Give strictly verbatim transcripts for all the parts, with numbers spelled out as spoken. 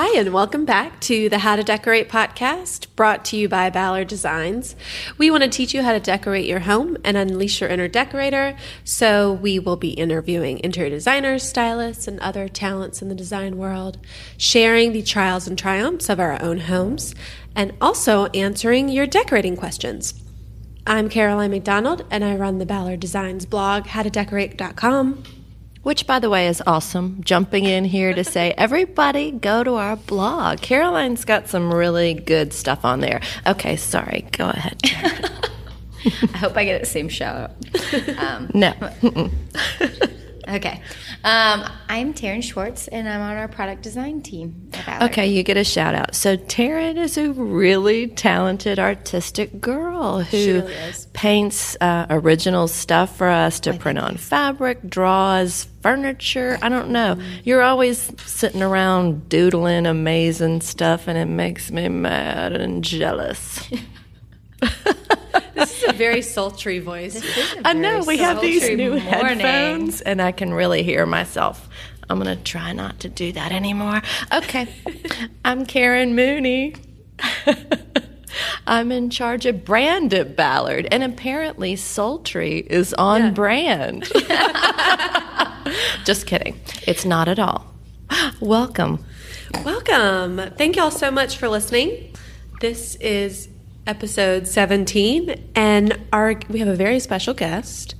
Hi, and welcome back to the How to Decorate podcast, brought to you by Ballard Designs. We want to teach you how to decorate your home and unleash your inner decorator, so we will be interviewing interior designers, stylists, and other talents in the design world, sharing the trials and triumphs of our own homes, and also answering your decorating questions. I'm Caroline McDonald, and I run the Ballard Designs blog, how to decorate dot com. Which, by the way, is awesome. Jumping in here to say, everybody go to our blog. Caroline's got some really good stuff on there. Okay, sorry. Go ahead. I hope I get the same shout out. Um, no. Okay. Um, I'm Taryn Schwartz, and I'm on our product design team at Ballard. Okay, you get a shout out. So Taryn is a really talented artistic girl who she really is. paints uh, original stuff for us to I print on fabric, draws, furniture. I don't know. Mm-hmm. You're always sitting around doodling amazing stuff, and it makes me mad and jealous. This is a very sultry voice. This is a very I know. We have these new morning. headphones, and I can really hear myself. I'm going to try not to do that anymore. Okay. I'm Karen Mooney. I'm in charge of brand at Ballard, and apparently sultry is on yeah. brand. Just kidding. It's not at all. Welcome. Welcome. Thank you all so much for listening. This is Episode seventeen, and our we have a very special guest,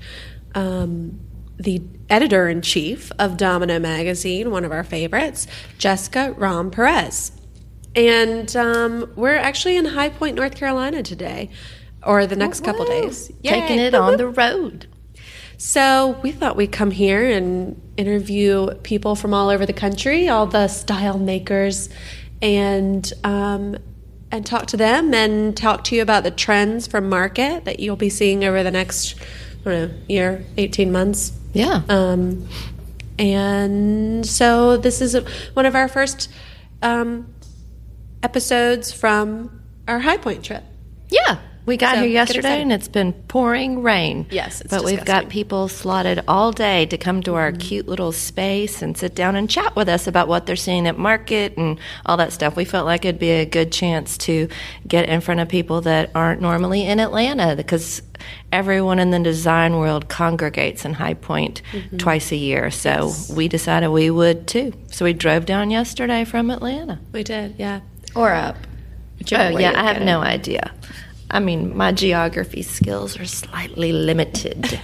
um, the editor-in-chief of Domino Magazine, one of our favorites, Jessica Romm Pérez. And um, we're actually in High Point, North Carolina today, or the next couple days. Yay. Taking it on the road. So we thought we'd come here and interview people from all over the country, all the style makers, and um and talk to them and talk to you about the trends from market that you'll be seeing over the next I don't know, year, eighteen months. Yeah. Um, and so this is a, one of our first um, episodes from our High Point trip. Yeah. We got so, here yesterday, and it's been pouring rain. Yes, it's But disgusting. We've got people slotted all day to come to our mm-hmm. cute little space and sit down and chat with us about what they're seeing at market and all that stuff. We felt like it'd be a good chance to get in front of people that aren't normally in Atlanta, because everyone in the design world congregates in High Point mm-hmm. twice a year. So yes. we decided we would, too. So we drove down yesterday from Atlanta. We did, yeah. Or up. Whichever oh, yeah, I have going. no idea. I mean, my geography skills are slightly limited.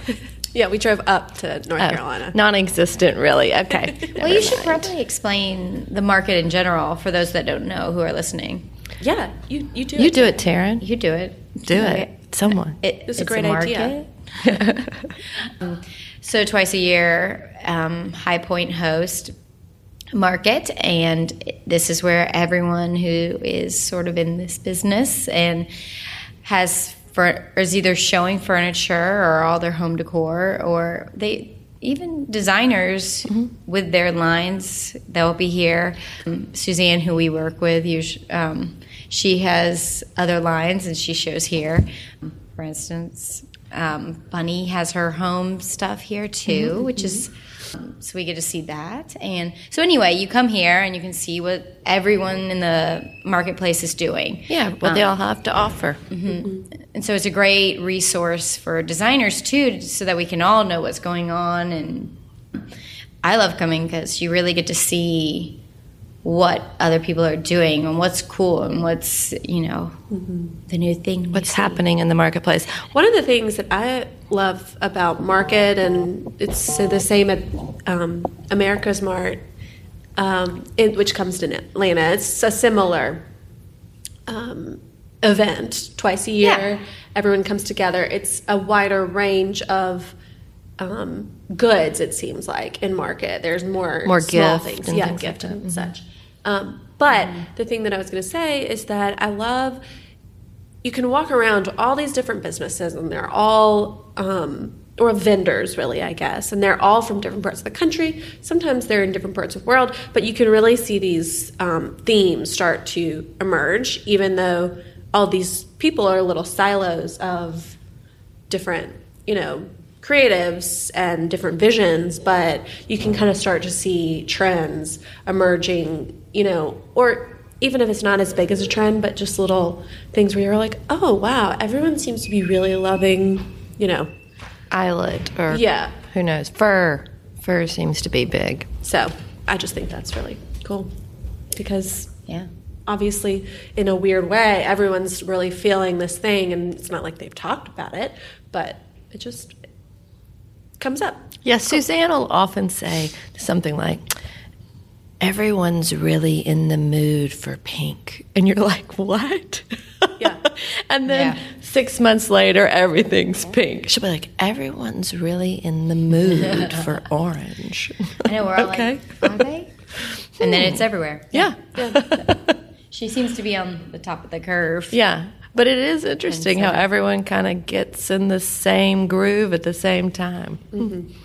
Yeah, we drove up to North oh, Carolina. Non-existent, really. Okay. Well, you mind. should probably explain the market in general for those that don't know who are listening. Yeah, you, you do you it. You do it, Taryn. You do it. Do okay. it. Someone. It, it's a great a idea. So twice a year, um, High Point hosts market, and this is where everyone who is sort of in this business and has for is either showing furniture or all their home decor, or they even designers mm-hmm. with their lines, they'll be here. Um, Suzanne, who we work with, you sh- um, she has other lines and she shows here. For instance, um, Bunny has her home stuff here too, mm-hmm. which is um, so we get to see that. And so anyway, you come here and you can see what everyone in the marketplace is doing. Yeah, what um, they all have to offer. Mm-hmm. Mm-hmm. And so it's a great resource for designers, too, so that we can all know what's going on. And I love coming because you really get to see what other people are doing and what's cool and what's, you know, mm-hmm. the new thing. What's happening in the marketplace. One of the things that I love about market, and it's the same at um, America's Mart, Um, in, which comes to Atlanta. It's a similar um, event twice a year. Yeah. Everyone comes together. It's a wider range of um, goods, it seems like, in market. There's more, more small things. And yeah, things gift like and mm-hmm. such. Um, but mm-hmm. the thing that I was going to say is that I love you can walk around all these different businesses, and they're all um, – or vendors, really, I guess. And they're all from different parts of the country. Sometimes they're in different parts of the world. But you can really see these um, themes start to emerge, even though all these people are little silos of different, you know, creatives and different visions. But you can kind of start to see trends emerging you know, or even if it's not as big as a trend, but just little things where you're like, oh, wow, everyone seems to be really loving, you know. Eyelet or yeah. who knows. Fur. Fur seems to be big. So I just think that's really cool because yeah. obviously in a weird way everyone's really feeling this thing, and it's not like they've talked about it, but it just it comes up. Yeah, Suzanne will often say something like, everyone's really in the mood for pink. And you're like, what? Yeah. And then yeah. six months later, everything's pink. She'll be like, everyone's really in the mood for orange. I know, we're all okay. like, are they? And then it's everywhere. Yeah. yeah. She seems to be on the top of the curve. Yeah. But it is interesting so, how everyone kind of gets in the same groove at the same time. Mm-hmm.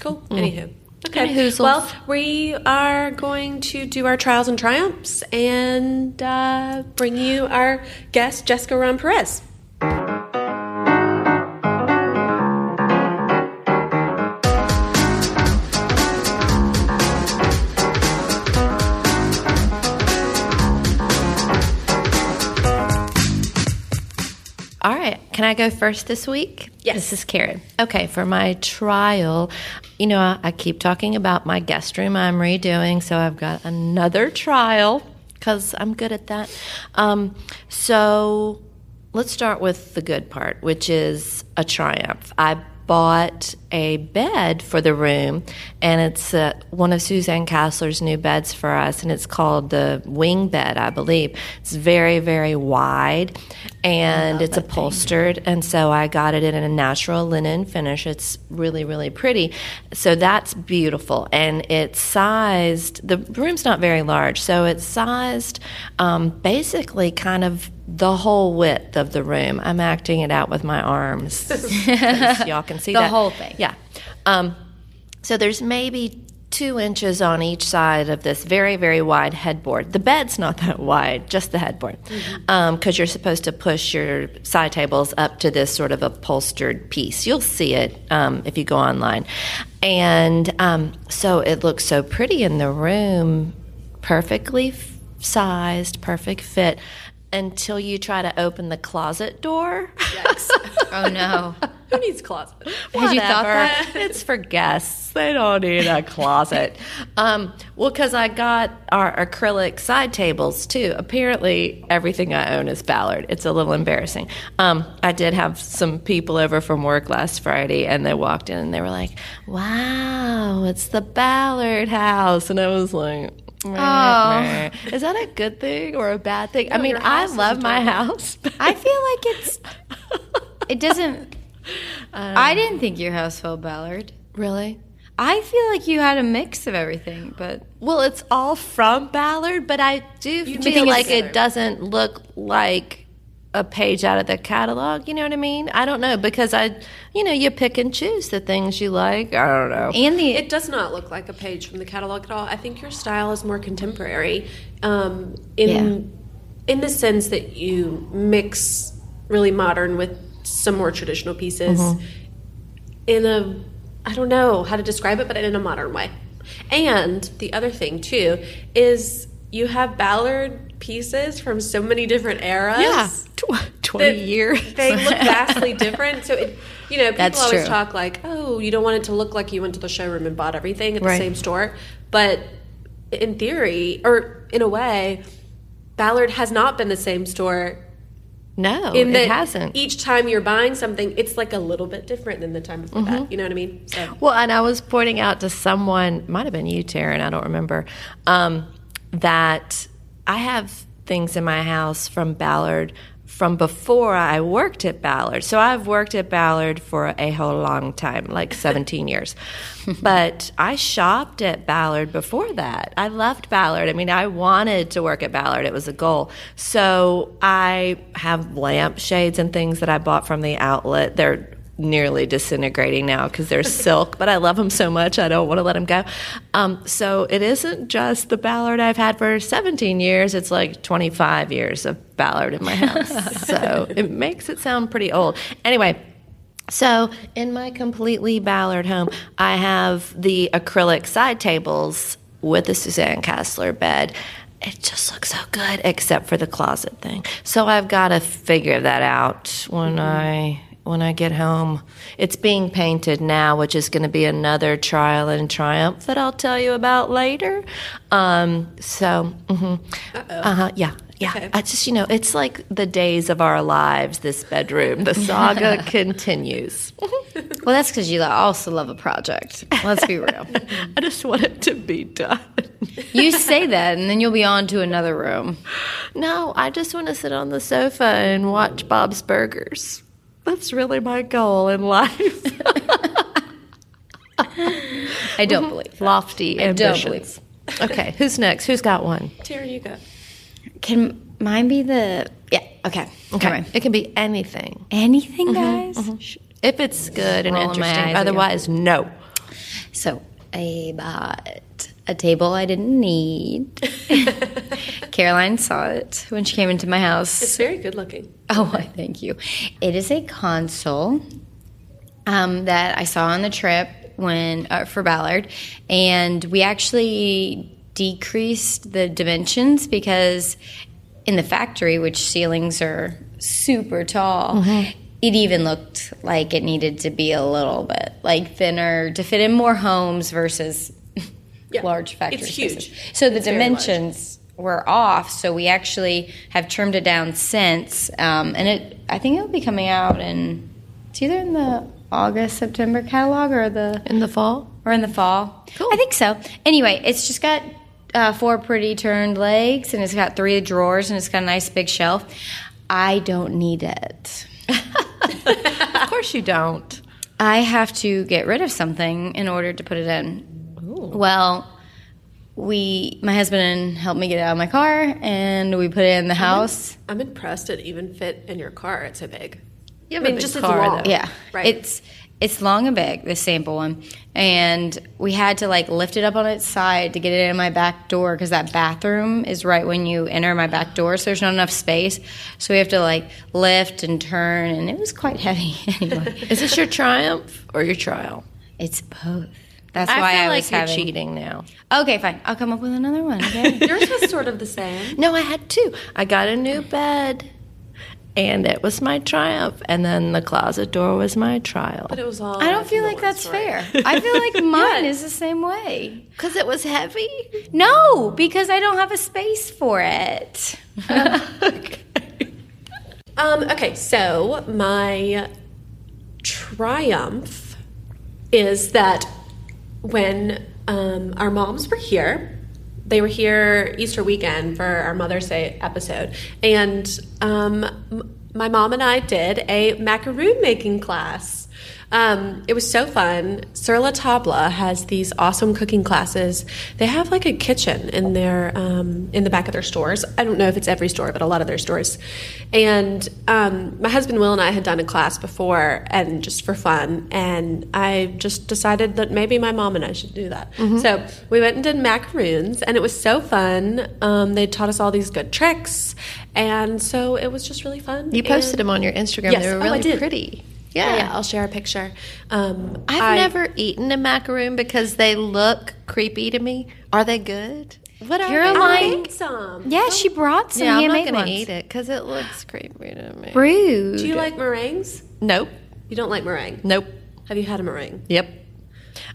Cool. Mm. Anywho. Okay, well, we are going to do our trials and triumphs and uh, bring you our guest, Jessica Romm Pérez. All right. Can I go first this week? Yes. This is Karen. Okay. For my trial, you know, I, I keep talking about my guest room I'm redoing, so I've got another trial because I'm good at that. Um, so let's start with the good part, which is a triumph. I bought a bed for the room, and it's uh, one of Suzanne Kastler's new beds for us, and it's called the wing bed, I believe. It's very, very wide, and it's upholstered, thing. And so I got it in a natural linen finish. It's really, really pretty. So that's beautiful, and it's sized. The room's not very large, so it's sized um, basically kind of the whole width of the room. I'm acting it out with my arms. Y'all can see the that. The whole thing. Yeah. Um, so there's maybe two inches on each side of this very, very wide headboard. The bed's not that wide, just the headboard, because mm-hmm. um, you're supposed to push your side tables up to this sort of upholstered piece. You'll see it um, if you go online. And um, so it looks so pretty in the room, perfectly f- sized, perfect fit, until you try to open the closet door. Yes. Oh, no. Who needs closet? Whatever. Had you thought that? It's for guests. They don't need a closet. um, well, because I got our acrylic side tables, too. Apparently, everything I own is Ballard. It's a little embarrassing. Um, I did have some people over from work last Friday, and they walked in, and they were like, wow, it's the Ballard house. And I was like, oh. Meh, meh. Is that a good thing or a bad thing? No, I mean, I love my house. I feel like it's – it doesn't – Um, I didn't think your house felt Ballard. Really? I feel like you had a mix of everything, but well, it's all from Ballard, but I do feel like it doesn't look like a page out of the catalog, you know what I mean? I don't know, because I, you know, you pick and choose the things you like. I don't know. And the, it does not look like a page from the catalog at all. I think your style is more contemporary um, in yeah. in the sense that you mix really modern with some more traditional pieces mm-hmm. in a, I don't know how to describe it, but in a modern way. And the other thing, too, is you have Ballard pieces from so many different eras. Yeah, Tw- twenty years. They look vastly different. So, it, you know, people That's always true. Talk like, oh, you don't want it to look like you went to the showroom and bought everything at the right. same store. But in theory, or in a way, Ballard has not been the same store. No, in it hasn't. Each time you're buying something, it's like a little bit different than the time before mm-hmm. that. You know what I mean? So. Well, and I was pointing out to someone, might have been you, Taryn, I don't remember, um, that I have things in my house from Ballard from before I worked at Ballard. So I've worked at Ballard for a whole long time, like seventeen years. But I shopped at Ballard before that. I loved Ballard. I mean, I wanted to work at Ballard. It was a goal. So I have lampshades and things that I bought from the outlet. They're nearly disintegrating now because they're silk, but I love them so much I don't want to let them go. Um, so it isn't just the Ballard I've had for seventeen years. It's like twenty-five years of Ballard in my house. So it makes it sound pretty old. Anyway, so in my completely Ballard home, I have the acrylic side tables with a Suzanne Kastler bed, it just looks so good, except for the closet thing. So I've got to figure that out when mm-hmm. I when I get home. It's being painted now, which is going to be another trial and triumph that I'll tell you about later. Um, so, mm-hmm. uh-oh. Uh-huh, yeah. Yeah, okay. I just, you know, it's like the days of our lives, this bedroom. The saga continues. Well, that's because you also love a project. Let's be real. I just want it to be done. You say that, and then you'll be on to another room. No, I just want to sit on the sofa and watch Bob's Burgers. That's really my goal in life. I don't believe that. Lofty I ambitions. Don't believe. Okay, who's next? Who's got one? Tara, you got. Can mine be the... Yeah, okay. Okay. It can be anything. Anything, mm-hmm. guys? Mm-hmm. If it's good and Roll interesting. Otherwise, again. No. So, I bought a table I didn't need. Caroline saw it when she came into my house. It's very good looking. Oh, I thank you. It is a console um, that I saw on the trip when uh, for Ballard. And we actually... decreased the dimensions because in the factory, which ceilings are super tall, mm-hmm. it even looked like it needed to be a little bit like thinner to fit in more homes versus yeah. large factory spaces. It's huge. So the it's dimensions were off, so we actually have trimmed it down since, um, and it I think it'll be coming out in it's either in the August, September catalog or the in the fall or in the fall. Cool. I think so. Anyway, it's just got. Uh, four pretty turned legs, and it's got three drawers, and it's got a nice big shelf. I don't need it. Of course you don't. I have to get rid of something in order to put it in. Ooh. Well, we, my husband helped me get it out of my car, and we put it in the I'm house. In, I'm impressed it even fit in your car. It's so big. You have I mean, a big just car, long, though. Yeah. Right. It's... It's long and big, this sample one, and we had to, like, lift it up on its side to get it in my back door because that bathroom is right when you enter my back door, so there's not enough space. So we have to, like, lift and turn, and it was quite heavy anyway. Is this your triumph or your trial? It's both. That's I why feel I was like you're having... cheating now. Okay, fine. I'll come up with another one. Okay. Yours was sort of the same. No, I had two. I got a new bed. And it was my triumph, and then the closet door was my trial. But it was all. I don't feel like that's fair. I feel like mine yeah. is the same way. Because it was heavy? No, because I don't have a space for it. Um, okay. Um, okay, so my triumph is that when um, our moms were here, they were here Easter weekend for our Mother's Day episode. And um, m- my mom and I did a macaroon making class. Um, it was so fun. Sur La Table has these awesome cooking classes. They have like a kitchen in their um, in the back of their stores. I don't know if it's every store, but a lot of their stores. And um, my husband Will and I had done a class before, and just for fun. And I just decided that maybe my mom and I should do that. Mm-hmm. So we went and did macaroons, and it was so fun. Um, they taught us all these good tricks, and so it was just really fun. You posted and, them on your Instagram. Yes. They were really oh, I did. Pretty. Yeah. yeah, I'll share a picture. Um, I've I, never eaten a macaroon because they look creepy to me. Are they good? What are Caroline, they? I made some. Yeah, oh. she brought some. Yeah, I'm not going to eat it because it looks creepy to me. Rude. Do you like meringues? Nope. You don't like meringue? Nope. Have you had a meringue? Yep.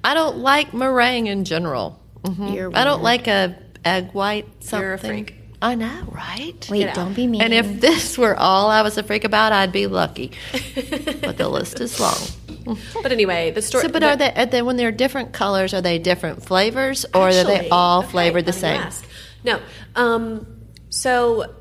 I don't like meringue in general. Mm-hmm. You're weird. I don't like a egg white something. You're a freak. I know, right? Wait, don't be mean. And if this were all I was a freak about, I'd be lucky. But the list is long. But anyway, the story. So, but the, are they? Are they when they're different colors? Are they different flavors, or actually, are they all okay, flavored the same? Ask. No. Um, so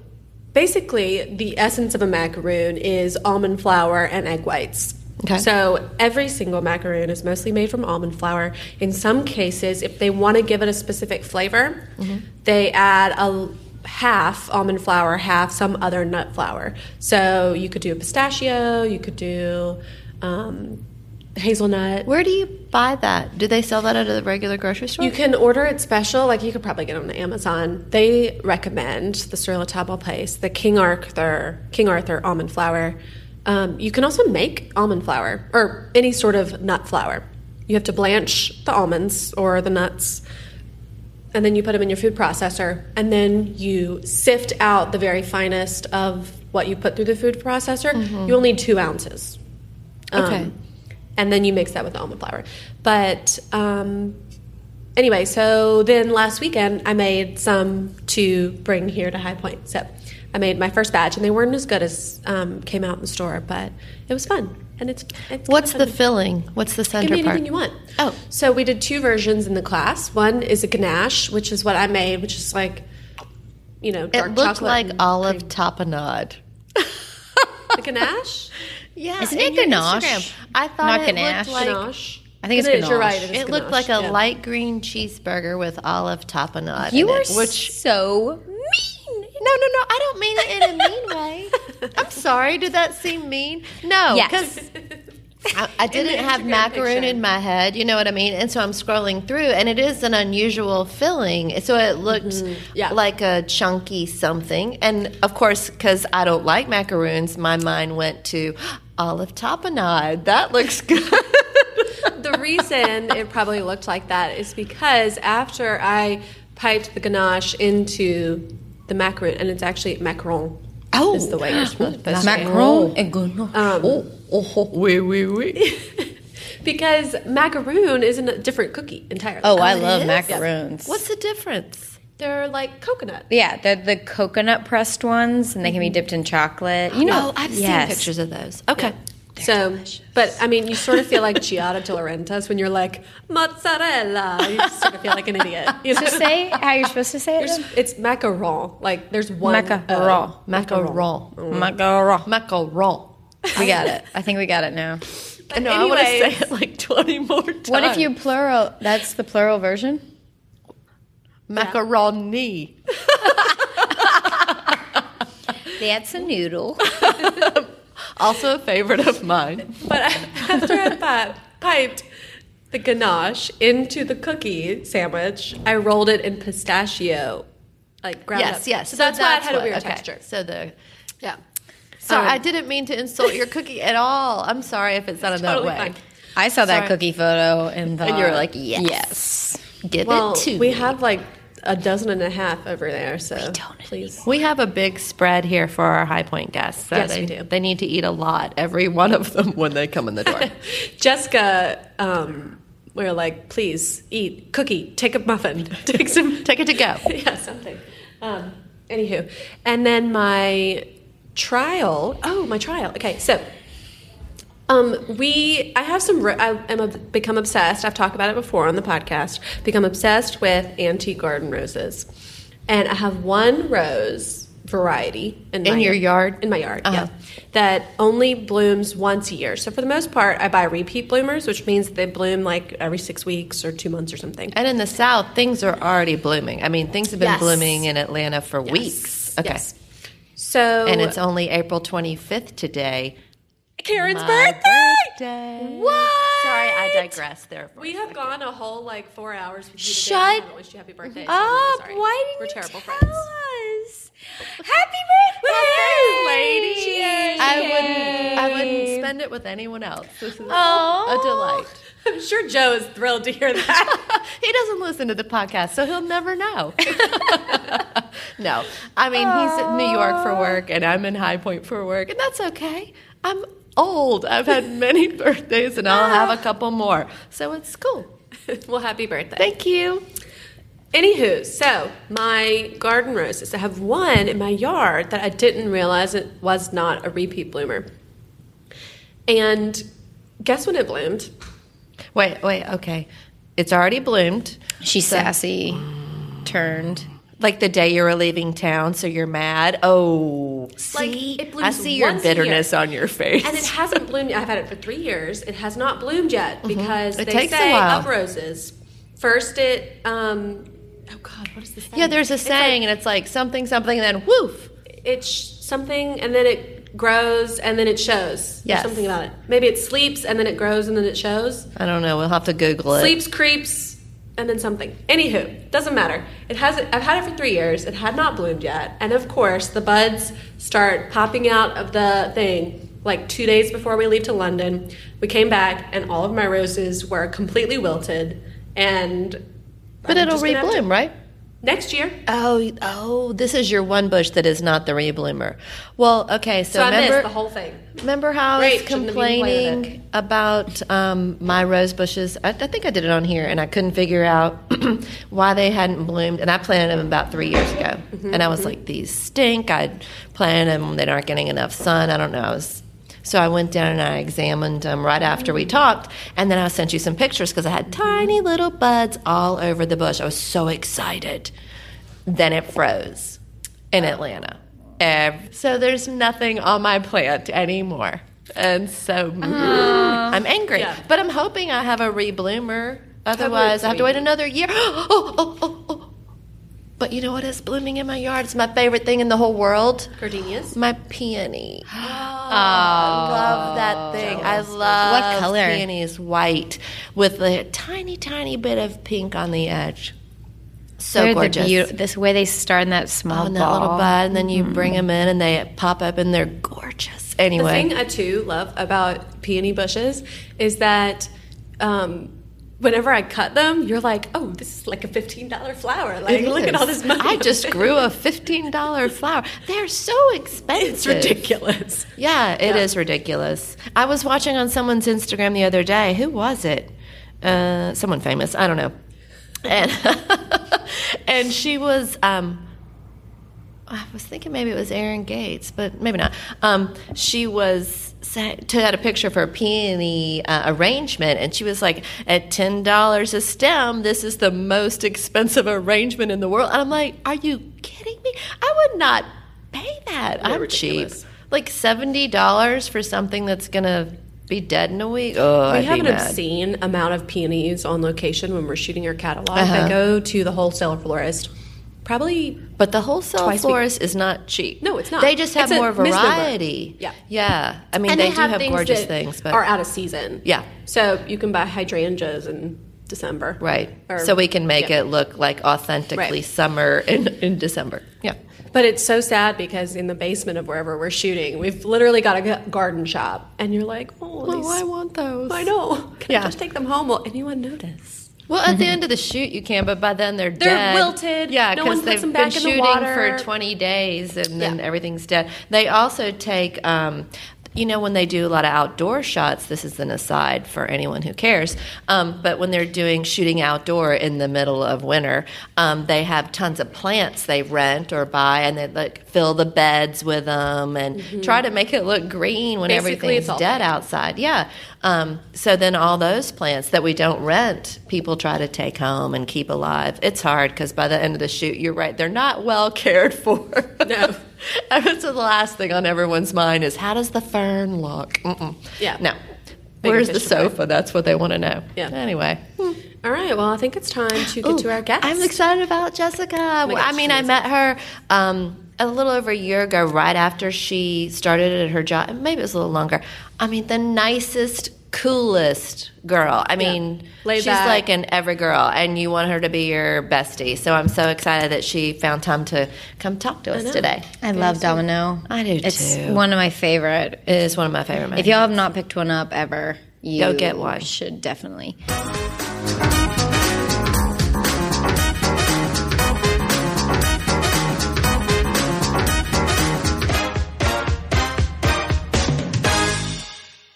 basically, the essence of a macaroon is almond flour and egg whites. Okay. So every single macaroon is mostly made from almond flour. In some cases, if they want to give it a specific flavor, mm-hmm. they add a half almond flour, half some other nut flour. So you could do pistachio, you could do um, hazelnut. Where do you buy that? Do they sell that at a regular grocery store? You can order it special. Like, you could probably get it on Amazon. They recommend the Sur La Table place, the King Arthur, King Arthur almond flour. Um, you can also make almond flour or any sort of nut flour. You have to blanch the almonds or the nuts. and then you put them in your food processor, and then you sift out the very finest of what you put through the food processor. Mm-hmm. You will need two ounces. Um, okay. And then you mix that with the almond flour. But um, anyway, so then last weekend I made some to bring here to High Point. So I made my first batch, and they weren't as good as um, came out in the store, but it was fun. And it's, it's what's the filling? What's the center part? Give me anything you want. Oh. So we did two versions in the class. One is a ganache, which is what I made, which is like, you know, dark chocolate. It looked like olive tapenade. The ganache? Yeah. Isn't it ganache? I thought it looked like ganache. I think it's ganache. You're right. It looked like a light green cheeseburger with olive tapenade. You are so mean. No, no, no. I don't mean it in a mean way. I'm sorry. Did that seem mean? No, because yes. I, I didn't have Instagram macaroon picture in my head. You know what I mean? And so I'm scrolling through, and it is an unusual filling. So it looked mm-hmm. yeah. like a chunky something. And, of course, because I don't like macaroons, my mind went to olive tapenade. That looks good. The reason it probably looked like that is because after I piped the ganache into the macaroon, and it's actually macaron. Oh, is the way you're supposed to say. Macaron and ganache. Um, oh, oh, oh, oui, oui, oui. Because macaroon is a different cookie entirely. Oh, oh I love is? macaroons. Yeah. What's the difference? They're like coconut. Yeah, they're the coconut pressed ones, and they can be dipped in chocolate. You know, oh, I've yes. seen pictures of those. Okay. Yeah. So, delicious. But I mean, you sort of feel like Giada De Laurentiis when you're like mozzarella. You just sort of feel like an idiot. You know? So say how you're supposed to say it. Then? It's macaron. Like there's one macaron, macaron, macaron, macaron. We got it. I think we got it now. But no, anyways, I want to say it like twenty more times. What if you plural? That's the plural version. Macaroni. That's a noodle. Also a favorite of mine. But after I piped, piped the ganache into the cookie sandwich, I rolled it in pistachio, like ground yes, up. Yes, yes. So, so that's, that's why it had what, a weird okay. texture. So the yeah. Sorry, um, I didn't mean to insult your cookie at all. I'm sorry if it sounded totally that way. Fine. I saw sorry. that cookie photo and thought, and you were like, yes, yes, give well, it to we me. We have like a dozen and a half over there, so we don't please. Anymore. We have a big spread here for our High Point guests. So yes, they, we do. They need to eat a lot, every one of them, when they come in the door. Jessica, um, we were like, please eat cookie, take a muffin, take some, take it to go. Yeah, something. Um, anywho, and then my trial. Oh, my trial. Okay, so. Um, we, I have some, I am a, become obsessed, I've talked about it before on the podcast, become obsessed with antique garden roses. And I have one rose variety in, in my, your yard, in my yard, uh-huh. yeah, that only blooms once a year. So for the most part, I buy repeat bloomers, which means they bloom like every six weeks or two months or something. And in the South, things are already blooming. I mean, things have been yes. blooming in Atlanta for yes. weeks. Okay. Yes. So. And it's only April twenty-fifth today. Karen's birthday! birthday. What? Sorry, I digress there. For we have second. gone a whole like four hours with you today. I haven't wished you happy birthday. So up! Really why didn't We're you terrible tell friends. us? Happy birthday, lady! Cheers! I wouldn't. I wouldn't spend it with anyone else. This is Aww. a delight. I'm sure Joe is thrilled to hear that. He doesn't listen to the podcast, so he'll never know. No, I mean Aww. he's in New York for work, and I'm in High Point for work, and that's okay. I'm old. I've had many birthdays, and I'll have a couple more. So it's cool. Well, happy birthday. Thank you. Anywho, so my garden roses. I have one in my yard that I didn't realize it was not a repeat bloomer. And guess when it bloomed? Wait, wait, okay. It's already bloomed. She's so sassy, turned. Like the day you were leaving town, so you're mad. Oh, see, like I see your bitterness on your face. And it hasn't bloomed yet. I've had it for three years. It has not bloomed yet because mm-hmm. they say of roses, first it, um, oh God, what is the saying? Yeah, there's a saying, it's like, and it's like something, something, and then woof. It's something, and then it grows, and then it shows. Yes. There's something about it. Maybe it sleeps, and then it grows, and then it shows. I don't know. We'll have to Google it. Sleeps, creeps. And then something. Anywho, doesn't matter. It hasn't. I've had it for three years. It had not bloomed yet. And of course, the buds start popping out of the thing like two days before we leave to London. We came back, and all of my roses were completely wilted. And but I'm it'll rebloom, right? Next year. Oh, oh! This is your one bush that is not the reblomer. Well, okay, so, so remember I missed the whole thing. Remember how Great. I was complaining about um, my rose bushes? I, I think I did it on here, and I couldn't figure out why they hadn't bloomed. And I planted them about three years ago, mm-hmm, and I was mm-hmm. like, "These stink." I planted them; they aren't getting enough sun. I don't know. I was. So I went down and I examined them right after we talked, and then I sent you some pictures because I had tiny little buds all over the bush. I was so excited. Then it froze in Atlanta. And so there's nothing on my plant anymore. And so uh, I'm angry. Yeah. But I'm hoping I have a rebloomer. Otherwise, I have to wait another year. Oh, oh, oh, oh. But you know what is blooming in my yard? It's my favorite thing in the whole world. Gardenias? My peony. Oh, I love that thing. I love what color? Peonies, white, with a tiny, tiny bit of pink on the edge. So They're gorgeous. The be- this way they start in that small oh, and that ball. Little bud, and then you mm-hmm. bring them in, and they pop up, and they're gorgeous. Anyway. The thing I, too, love about peony bushes is that... Um, whenever I cut them, you're like, oh, this is like a fifteen dollars flower. Like, look at all this money. I just grew a fifteen dollars flower. They're so expensive. It's ridiculous. Yeah, it yeah. is ridiculous. I was watching on someone's Instagram the other day. Who was it? Uh, someone famous. I don't know. And and she was, um, I was thinking maybe it was Erin Gates, but maybe not. Um, she was... took out a picture of her peony uh, arrangement, and she was like, at ten dollars a stem, this is the most expensive arrangement in the world. And I'm like, are you kidding me? I would not pay that. You're I'm ridiculous. Cheap. Like seventy dollars for something that's going to be dead in a week? Oh, we I'd have an mad. obscene amount of peonies on location when we're shooting our catalog. Uh-huh. I go to the wholesale florist. Probably, but the wholesale florist is not cheap. No, it's not. They just have it's more variety. Misnomer. Yeah, yeah. I mean, and they, they have do have things gorgeous that things, but are out of season. Yeah, so you can buy hydrangeas in December, right? Or, so we can make yeah. it look like authentically right. summer in, in December. Yeah, but it's so sad because in the basement of wherever we're shooting, we've literally got a garden shop, and you're like, oh, well, I want those. I know. Can yeah. I just take them home? Will anyone notice? Well, at mm-hmm. the end of the shoot, you can, but by then they're, they're dead. They're wilted. Yeah, because no they've them back been shooting the for twenty days, and then yeah. everything's dead. They also take, um, you know, when they do a lot of outdoor shots, this is an aside for anyone who cares, um, but when they're doing shooting outdoor in the middle of winter, um, they have tons of plants they rent or buy, and they like fill the beds with them and mm-hmm. try to make it look green when Basically, everything's dead outside. Yeah. Um, so then all those plants that we don't rent, people try to take home and keep alive. It's hard because by the end of the shoot, you're right, they're not well cared for. No. And so the last thing on everyone's mind is, how does the fern look? Mm-mm. Yeah. No. Big Where's the sofa? Right? That's what they want to know. Yeah. Anyway. Hmm. All right. Well, I think it's time to get Ooh, to our guest. I'm excited about Jessica. Oh well, gosh, I mean, I met her... Um, a little over a year ago, right after she started at her job, maybe it was a little longer. I mean, the nicest, coolest girl. I mean, yeah. Laid she's back. Like an every girl, and you want her to be your bestie. So I'm so excited that she found time to come talk to us I today. I Good love time. Domino. I do it's too. It's one of my favorite. It is one of my favorite. Movies. If y'all have not picked one up ever, you go get one. Should definitely.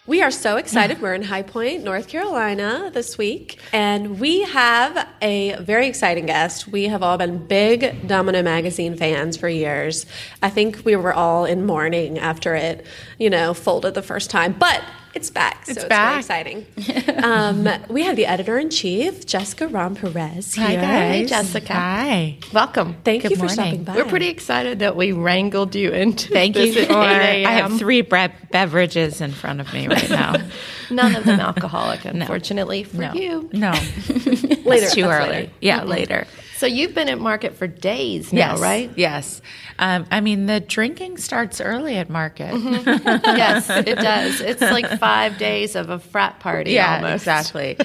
We are so excited. We're in High Point, North Carolina this week, and we have a very exciting guest. We have all been big Domino Magazine fans for years. I think we were all in mourning after it, you know, folded the first time, but it's back, so it's, it's back. Very exciting. um, we have the editor-in-chief, Jessica Romm Pérez. Hi, guys. Hey, Jessica. Hi. Welcome. Thank Good you for morning. Stopping by. We're pretty excited that we wrangled you into Thank this you for, I have three bre- beverages in front of me right now. None of them alcoholic, unfortunately, no. for no. you. No. later. It's too early. Later. Yeah, mm-hmm. later. So you've been at market for days now, yes, right? Yes. Um, I mean, the drinking starts early at market. Mm-hmm. Yes, it does. It's like five days of a frat party yeah, almost. Yeah, exactly.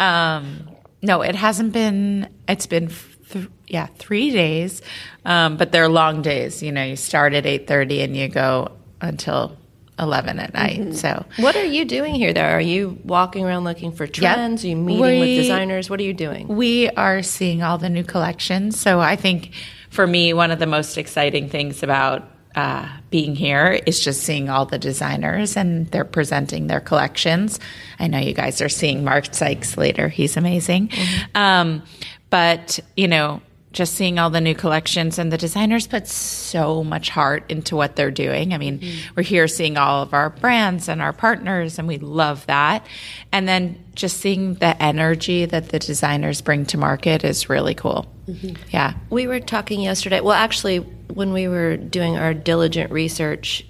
um, no, it hasn't been, it's been, th- yeah, three days, um, but they're long days. You know, you start at eight thirty and you go until eleven at night. Mm-hmm. So what are you doing here, though? Are you walking around looking for trends? Yep. Are you meeting we, with designers? What are you doing? We are seeing all the new collections. So I think for me, one of the most exciting things about uh, being here is just seeing all the designers and they're presenting their collections. I know you guys are seeing Mark Sykes later. He's amazing. Mm-hmm. Um, but, you know, just seeing all the new collections, and the designers put so much heart into what they're doing. I mean, mm-hmm. we're here seeing all of our brands and our partners, and we love that. And then just seeing the energy that the designers bring to market is really cool. Mm-hmm. Yeah. We were talking yesterday. Well, actually, when we were doing our diligent research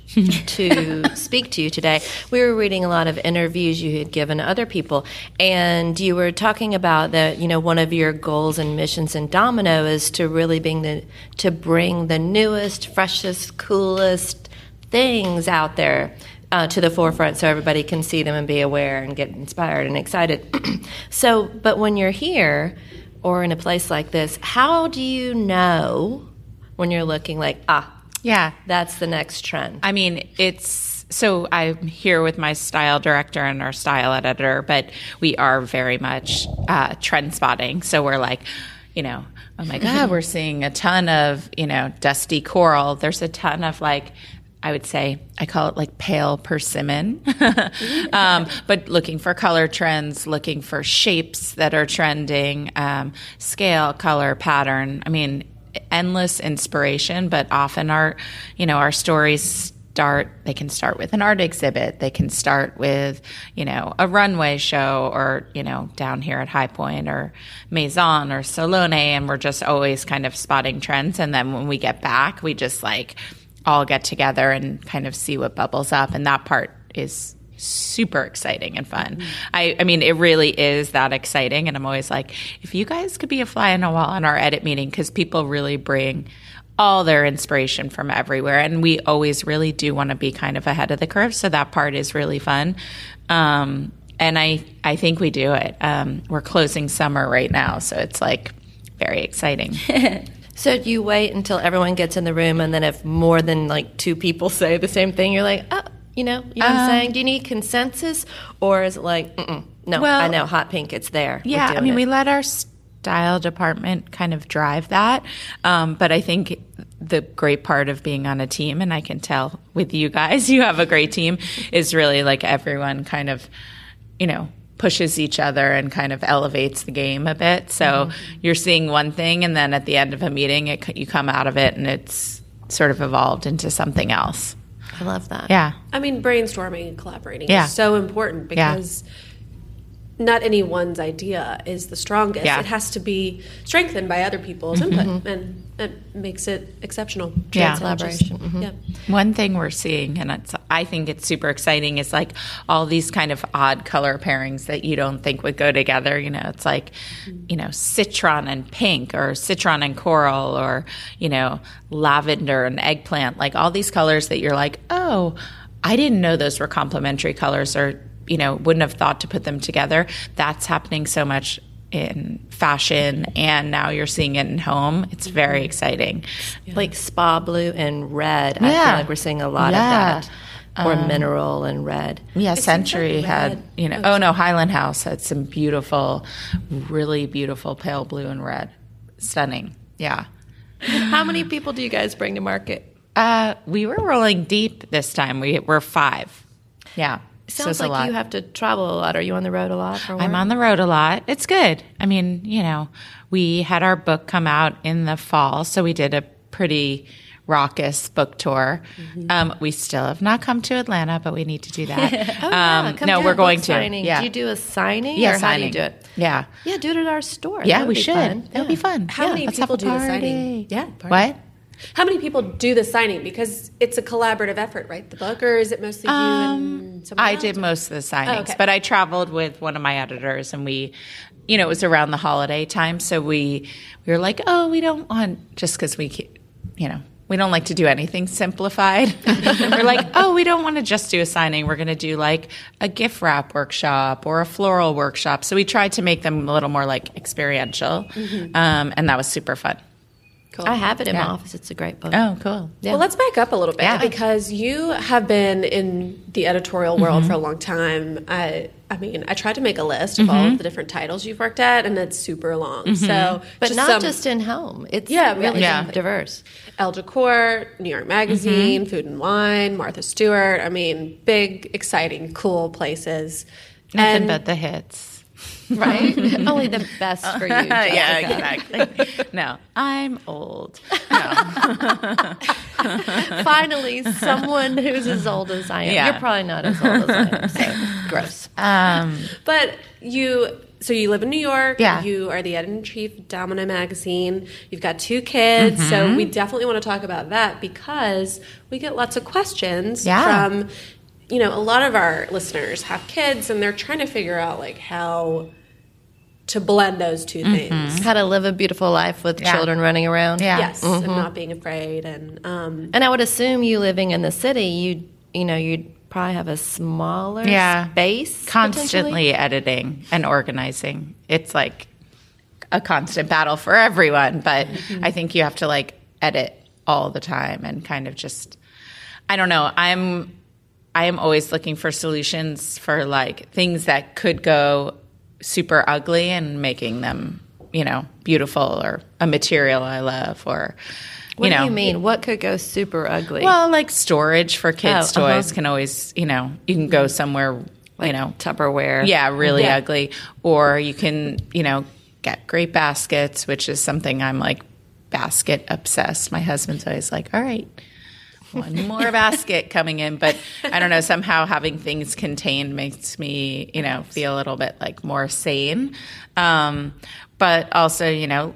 to speak to you today, we were reading a lot of interviews you had given other people. And you were talking about that, you know, one of your goals and missions in Domino is to really being the, to bring the newest, freshest, coolest things out there uh, to the forefront so everybody can see them and be aware and get inspired and excited. So, but when you're here or in a place like this, how do you know when you're looking like, ah, yeah, that's the next trend? I mean, it's, so I'm here with my style director and our style editor, but we are very much uh, trend spotting. So we're like, you know, oh my God, we're seeing a ton of, you know, dusty coral. There's a ton of like, I would say, I call it like pale persimmon, um, but looking for color trends, looking for shapes that are trending, um, scale, color, pattern. I mean, endless inspiration, but often our, you know, our stories start, they can start with an art exhibit. They can start with, you know, a runway show or, you know, down here at High Point or Maison or Salone. And we're just always kind of spotting trends. And then when we get back, we just like all get together and kind of see what bubbles up. And that part is super exciting and fun. Mm-hmm. I, I mean, it really is that exciting. And I'm always like, if you guys could be a fly on a wall in our edit meeting, because people really bring all their inspiration from everywhere. And we always really do want to be kind of ahead of the curve. So that part is really fun. Um, and I, I think we do it. Um, we're closing summer right now. So it's like very exciting. So you wait until everyone gets in the room. And then if more than like two people say the same thing, you're like, oh, You know, you know um, what I'm saying? Do you need consensus, or is it like, mm-mm, no, well, I know, hot pink, it's there. Yeah, I mean, it. we let our style department kind of drive that. Um, but I think the great part of being on a team, and I can tell with you guys, you have a great team, is really like everyone kind of, you know, pushes each other and kind of elevates the game a bit. So mm-hmm. you're seeing one thing, and then at the end of a meeting, it, you come out of it, and it's sort of evolved into something else. I love that. Yeah. I mean, brainstorming and collaborating yeah. is so important because yeah. not any one's idea is the strongest. Yeah. It has to be strengthened by other people's mm-hmm. input, and it makes it exceptional. Yeah. Collaboration. Mm-hmm. Yeah. One thing we're seeing, and it's, I think it's super exciting, is like all these kind of odd color pairings that you don't think would go together. You know, it's like, mm-hmm. you know, citron and pink, or citron and coral, or, you know, lavender and eggplant, like all these colors that you're like, oh, I didn't know those were complementary colors, or, you know, wouldn't have thought to put them together. That's happening so much in fashion, and now you're seeing it in home. It's very exciting. Yeah. Like spa blue and red. Yeah. I feel like we're seeing a lot yeah. of that. Or um, mineral and red. Yeah, it's Century had, you know, oh, oh no, Highland House had some beautiful, really beautiful pale blue and red. Stunning. Yeah. How many people do you guys bring to market? Uh, we were rolling deep this time. We were five. Yeah. Sounds so like you have to travel a lot. Are you on the road a lot? For work? I'm on the road a lot. It's good. I mean, you know, we had our book come out in the fall, so we did a pretty raucous book tour. Mm-hmm. Um, we still have not come to Atlanta, but we need to do that. oh, um, yeah, come no, down. we're going book to. Signing. Yeah. Do you do a signing? Yeah, or signing. How do you do it? Yeah. Yeah, do it at our store. Yeah, that we should. Fun. That would yeah. be fun. How yeah, many people do the signing? Yeah. Party. What? How many people do the signing? Because it's a collaborative effort, right? The book, or is it mostly you um, and someone I else? I did most of the signings, oh, okay. but I traveled with one of my editors, and we, you know, it was around the holiday time, so we we were like, oh, we don't want, just because we, you know, we don't like to do anything simplified. We're like, oh, we don't want to just do a signing. We're going to do like a gift wrap workshop or a floral workshop. So we tried to make them a little more like experiential, mm-hmm. um, and that was super fun. Cool. I have it in yeah. my office. It's a great book. Oh, cool. Yeah. Well, let's back up a little bit yeah. because you have been in the editorial world mm-hmm. for a long time. I, I mean, I tried to make a list of mm-hmm. all of the different titles you've worked at, and it's super long. Mm-hmm. So, But just not some, just in home. It's yeah, really yeah. diverse. Elle Decor, New York Magazine, mm-hmm. Food and Wine, Martha Stewart. I mean, big, exciting, cool places. Nothing and, but the hits. Right? Only the best for you, Jessica. Yeah, exactly. No, I'm old. No. Finally, someone who's as old as I am. Yeah. You're probably not as old as I am, so gross. Um, but you... So you live in New York. Yeah. You are the editor-in-chief of Domino magazine. You've got two kids. Mm-hmm. So we definitely want to talk about that because we get lots of questions yeah. from... You know, a lot of our listeners have kids, and they're trying to figure out, like, how to blend those two mm-hmm. things. How to live a beautiful life with yeah. children running around. Yeah. Yes, mm-hmm. and not being afraid. And um, and I would assume you living in the city, you you know, you'd probably have a smaller yeah. space. Constantly editing and organizing. It's, like, a constant battle for everyone. But mm-hmm. I think you have to, like, edit all the time and kind of just – I don't know. I'm – I am always looking for solutions for, like, things that could go super ugly and making them, you know, beautiful or a material I love or, you what know. What do you mean? What could go super ugly? Well, like storage for kids' oh, toys uh-huh. can always, you know, you can go somewhere, like, you know. Tupperware. Yeah, really yeah. ugly. Or you can, you know, get great baskets, which is something I'm, like, basket obsessed. My husband's always like, all right. One more basket coming in, but I don't know, somehow having things contained makes me, you know, feel a little bit, like, more sane. Um, but also, you know,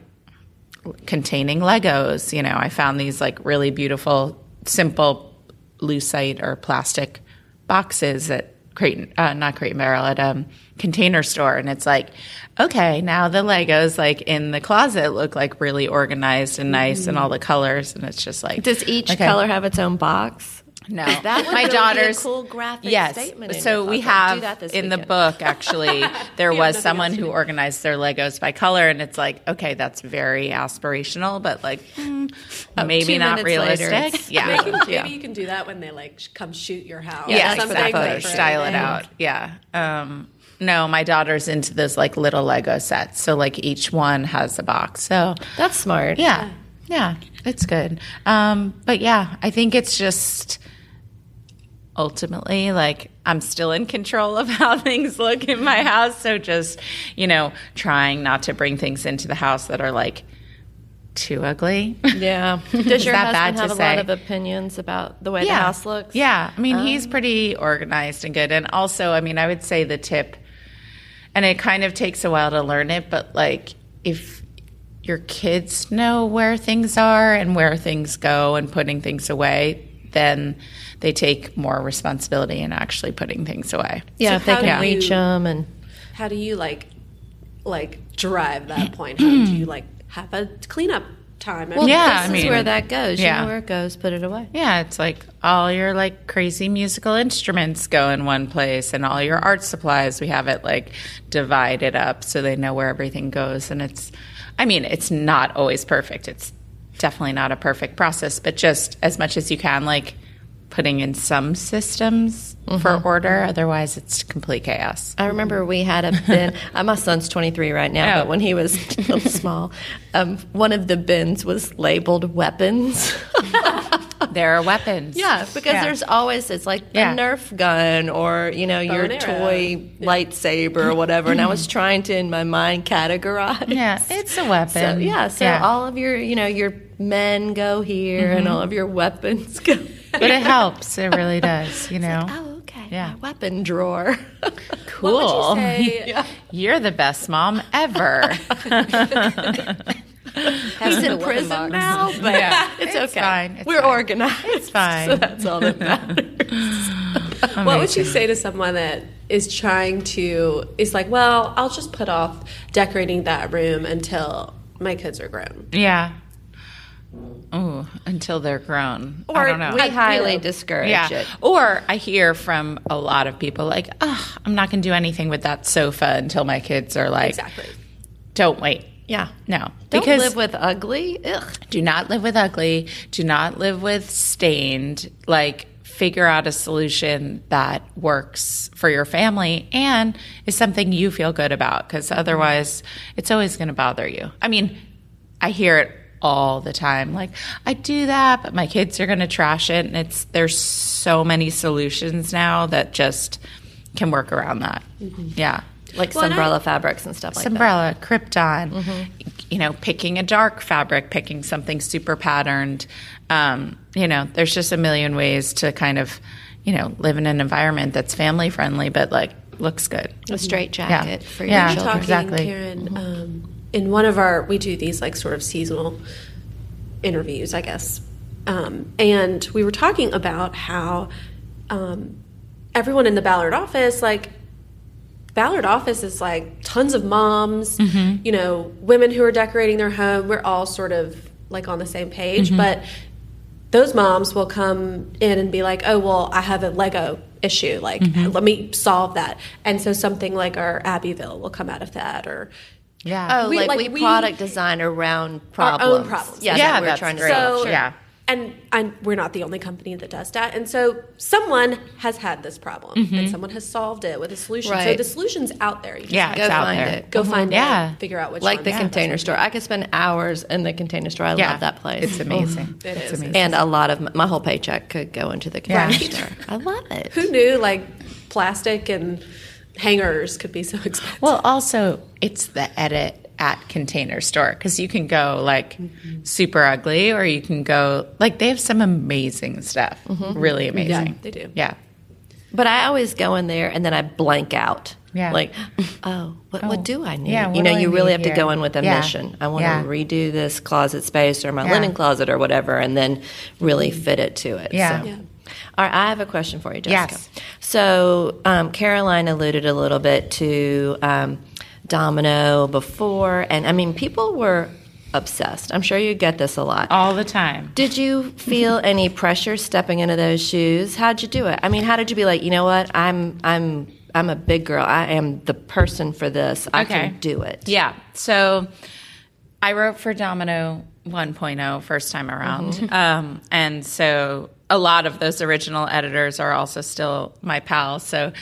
containing Legos, you know, I found these, like, really beautiful, simple lucite or plastic boxes at Crate, uh, not Crate and Barrel, at um, Container Store. And it's like, okay, now the Legos, like, in the closet look, like, really organized and nice mm-hmm. and all the colors. And it's just like. Does each okay. color have its own box? No. That would My really daughter's, be a cool graphic yes. statement. Yes. So we have in weekend. the book, actually, there was someone who organized their Legos by color. And it's like, okay, that's very aspirational, but, like, mm, oh, maybe not realistic. Later, yeah. Maybe, maybe yeah. you can do that when they, like, come shoot your house. Yeah, yeah exactly. Style it out. Yeah. Um, no, my daughter's into those, like, little Lego sets. So, like, each one has a box. So that's smart. Yeah. Yeah. It's good. Um, but, yeah, I think it's just – ultimately, like, I'm still in control of how things look in my house. So just, you know, trying not to bring things into the house that are, like, too ugly. Yeah. Does your husband have a lot of opinions about the way the house looks? Yeah. I mean, um, he's pretty organized and good. And also, I mean, I would say the tip, and it kind of takes a while to learn it, but, like, if your kids know where things are and where things go and putting things away, then they take more responsibility in actually putting things away. Yeah, so if they can reach you, them. And how do you, like, like drive that point? How do you, like, have a cleanup time? Well, yeah, this I is mean, where that goes. Yeah. You know where it goes, put it away. Yeah, it's like all your, like, crazy musical instruments go in one place, and all your art supplies, we have it, like, divided up so they know where everything goes. And it's, I mean, it's not always perfect. It's definitely not a perfect process, but just as much as you can, like, putting in some systems mm-hmm. for order. Otherwise, it's complete chaos. I remember we had a bin. uh, my son's twenty-three right now, oh. but when he was little small, um, one of the bins was labeled weapons. There are weapons. Yeah, because yeah. there's always, it's like yeah. a Nerf gun or, you know, Bow your toy yeah. lightsaber or whatever. And I was trying to, in my mind, categorize. Yeah, it's a weapon. So, yeah, so yeah. all of your, you know, your men go here mm-hmm. and all of your weapons go here. But it helps. It really does, you know. Like, oh, okay. Yeah. My weapon drawer. Cool. What would you say? Yeah. You're the best mom ever. He's in prison now, but yeah, it's, it's okay. Fine. It's We're fine. organized. It's fine. So that's all that matters. What would you say to someone that is trying to, is like, well, I'll just put off decorating that room until my kids are grown? Yeah. Oh, until they're grown. Or I don't know. We highly discourage yeah. it. Or I hear from a lot of people like, oh, I'm not going to do anything with that sofa until my kids are like, exactly. don't wait. Yeah. No. Don't because live with ugly. Ugh. Do not live with ugly. Do not live with stained. Like, figure out a solution that works for your family and is something you feel good about, because otherwise it's always going to bother you. I mean, I hear it all the time. Like, I do that, but my kids are going to trash it. And it's there's so many solutions now that just can work around that. Mm-hmm. Yeah. Like well, Sunbrella I, fabrics and stuff like Sunbrella, that. Sunbrella, Krypton, mm-hmm. you know, picking a dark fabric, picking something super patterned. Um, you know, there's just a million ways to kind of, you know, live in an environment that's family friendly, but like looks good. A straight jacket yeah. for your yeah, children. Talking, exactly. Karen, mm-hmm. um, in one of our, we do these like sort of seasonal interviews, I guess. Um, and we were talking about how um, everyone in the Ballard office, like, Ballard office is like tons of moms, mm-hmm. you know, women who are decorating their home. We're all sort of like on the same page, mm-hmm. but those moms will come in and be like, oh, well, I have a Lego issue. Like, mm-hmm. let me solve that. And so something like our Abbeville will come out of that, or yeah, oh, we, like, like we, we product design around problems, our own problems. Yeah, yeah that we're trying to great. solve. So, sure. Yeah. And I'm, we're not the only company that does that. And so someone has had this problem, mm-hmm. and someone has solved it with a solution. Right. So the solution's out there. You just yeah, go it's find out there. it. Go mm-hmm. find yeah. it. Figure out which like one. Like the yeah, Container Store. Right. I could spend hours in the Container Store. I yeah. love that place. It's amazing. Mm-hmm. It it's is. amazing. And a lot of my, my whole paycheck could go into the Container right. Store. I love it. Who knew, like, plastic and hangers could be so expensive? Well, also, it's the edit at Container Store, because you can go like mm-hmm. super ugly, or you can go like they have some amazing stuff, mm-hmm. really amazing. Yeah, they do. Yeah, but I always go in there and then I blank out. Yeah, like oh, what oh. what do I need? Yeah, you know, you I really have here? to go in with a yeah. mission. I want yeah. to redo this closet space or my yeah. linen closet or whatever, and then really fit it to it. Yeah. So. yeah. All right, I have a question for you, Jessica. Yes. So um, Caroline alluded a little bit to. Um, Domino before, and I mean, people were obsessed. I'm sure you get this a lot. All the time. Did you feel any pressure stepping into those shoes? How'd you do it? I mean, how did you be like, you know what? I'm I'm I'm a big girl. I am the person for this. I okay. can do it. Yeah. So I wrote for Domino one point oh first time around. Mm-hmm. Um, and so a lot of those original editors are also still my pals. So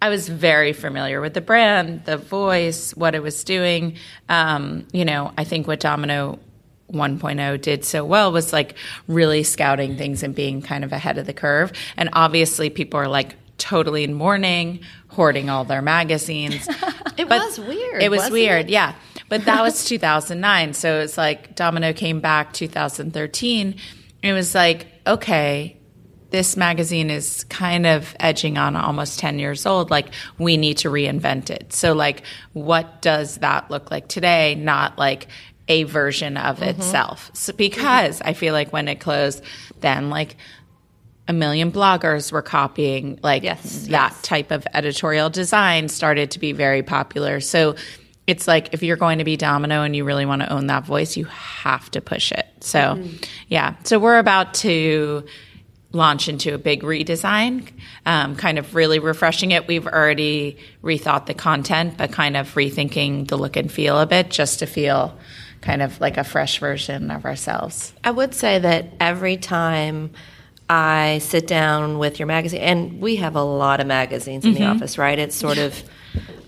I was very familiar with the brand, the voice, what it was doing. Um, you know, I think what Domino one point oh did so well was like really scouting things and being kind of ahead of the curve. And obviously people are like totally in mourning, hoarding all their magazines. It but was weird. It was weird, it? yeah. But that was two thousand nine. So it's like Domino came back two thousand thirteen. It was like, okay, this magazine is kind of edging on almost ten years old. Like, we need to reinvent it. So, like, what does that look like today? Not, like, a version of mm-hmm. itself. So, because mm-hmm. I feel like when it closed, then, like, a million bloggers were copying, like, yes, that yes. type of editorial design started to be very popular. So it's like, if you're going to be Domino and you really want to own that voice, you have to push it. So, mm-hmm. yeah. So we're about to launch into a big redesign, um, kind of really refreshing it. We've already rethought the content, but kind of rethinking the look and feel a bit just to feel kind of like a fresh version of ourselves. I would say that every time I sit down with your magazine, and we have a lot of magazines in mm-hmm. the office, right? It's sort of,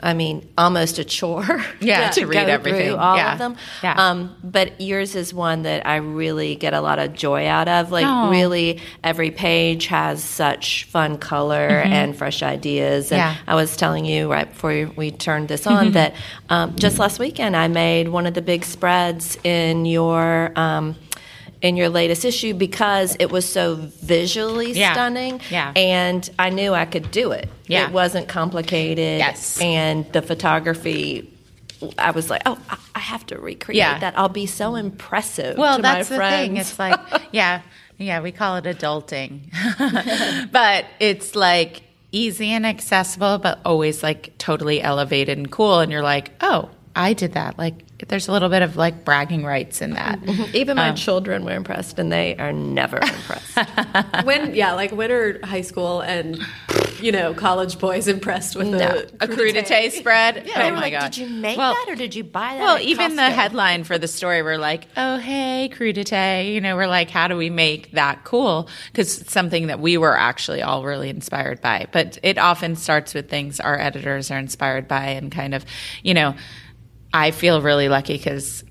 I mean, almost a chore yeah, to, to read go everything. Through all yeah. of them. Yeah. Um, but yours is one that I really get a lot of joy out of. Like, oh. really, every page has such fun color mm-hmm. and fresh ideas. And yeah. I was telling you right before we turned this on mm-hmm. that um, just last weekend I made one of the big spreads in your um, – in your latest issue because it was so visually yeah. stunning. Yeah. And I knew I could do it. Yeah. It wasn't complicated. Yes. And the photography, I was like, oh, I have to recreate yeah. that. I'll be so impressive well, to my friends. Well, that's the thing. It's like, yeah, yeah, we call it adulting. But it's like easy and accessible, but always like totally elevated and cool. And you're like, oh, I did that. Like, there's a little bit of like bragging rights in that. Mm-hmm. Even my um, children were impressed, and they are never impressed. When, yeah, like when are high school and you know, college boys impressed with no. a, a crudité, crudité spread. Yeah, oh, they were my like, God. Did you make well, that or did you buy that? Well, even Costco? The headline for the story, we're like, oh, hey, crudité. You know, we're like, how do we make that cool? Because it's something that we were actually all really inspired by. But it often starts with things our editors are inspired by and kind of, you know, I feel really lucky because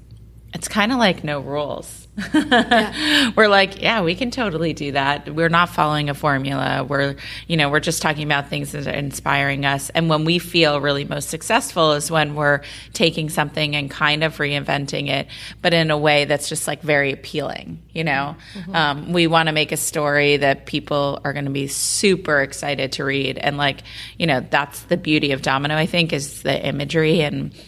it's kind of like no rules. Yeah. We're like, yeah, we can totally do that. We're not following a formula. We're, you know, we're just talking about things that are inspiring us. And when we feel really most successful is when we're taking something and kind of reinventing it, but in a way that's just like very appealing. You know, mm-hmm. um, we want to make a story that people are going to be super excited to read. And like, you know, that's the beauty of Domino, I think, is the imagery and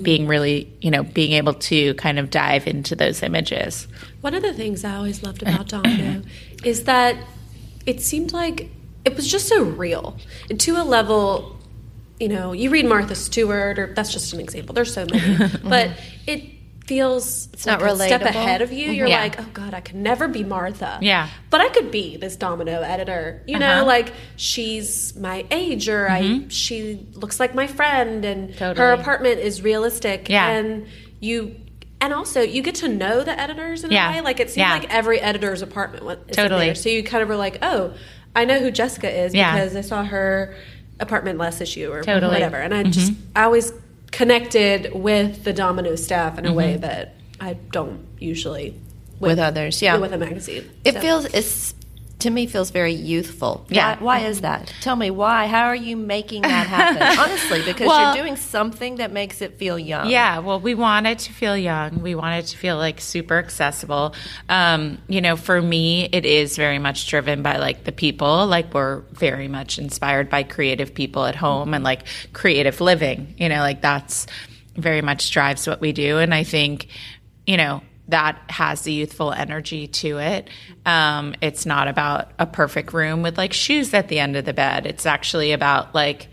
being really, you know, being able to kind of dive into those images. One of the things I always loved about Domino is that it seemed like it was just so real. And to a level, you know, you read Martha Stewart, or that's just an example. There's so many. But it feels it's like not a step ahead of you. You're yeah. like, oh, God, I could never be Martha. Yeah. But I could be this Domino editor. You uh-huh. know, like, she's my age, or mm-hmm. I, she looks like my friend, and totally. Her apartment is realistic. Yeah. And you... And also, you get to know the editors in yeah. a way. Like, it seems yeah. like every editor's apartment is totally. There. So you kind of were like, oh, I know who Jessica is yeah. because I saw her apartment last issue or totally. Whatever. And I mm-hmm. just... I always... connected with the Domino staff in a mm-hmm. way that I don't usually with, with others, yeah, with a magazine. It so. feels it's to me feels very youthful. Yeah, why, why is that? Tell me why. How are you making that happen? Honestly, because well, you're doing something that makes it feel young. Yeah. Well, we want it to feel young. We want it to feel like super accessible. Um, you know, for me, it is very much driven by like the people. Like we're very much inspired by creative people at home and like creative living. You know, like that's very much drives what we do. And I think, you know, that has the youthful energy to it. Um, it's not about a perfect room with like shoes at the end of the bed. It's actually about like,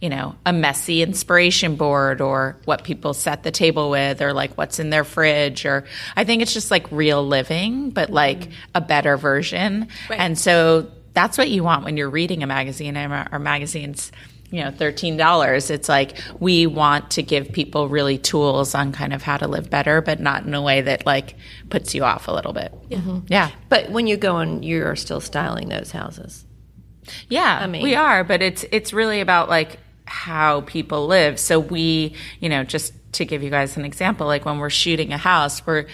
you know, a messy inspiration board or what people set the table with or like what's in their fridge. Or I think it's just like real living, but like mm-hmm. a better version. Right. And so that's what you want when you're reading a magazine. Our magazine's, you know, thirteen dollars. It's like we want to give people really tools on kind of how to live better, but not in a way that like puts you off a little bit. Mm-hmm. Yeah. But when you go and you're still styling those houses. Yeah, I mean, we are, but it's it's really about like how people live. So we, you know, just to give you guys an example, like when we're shooting a house, we're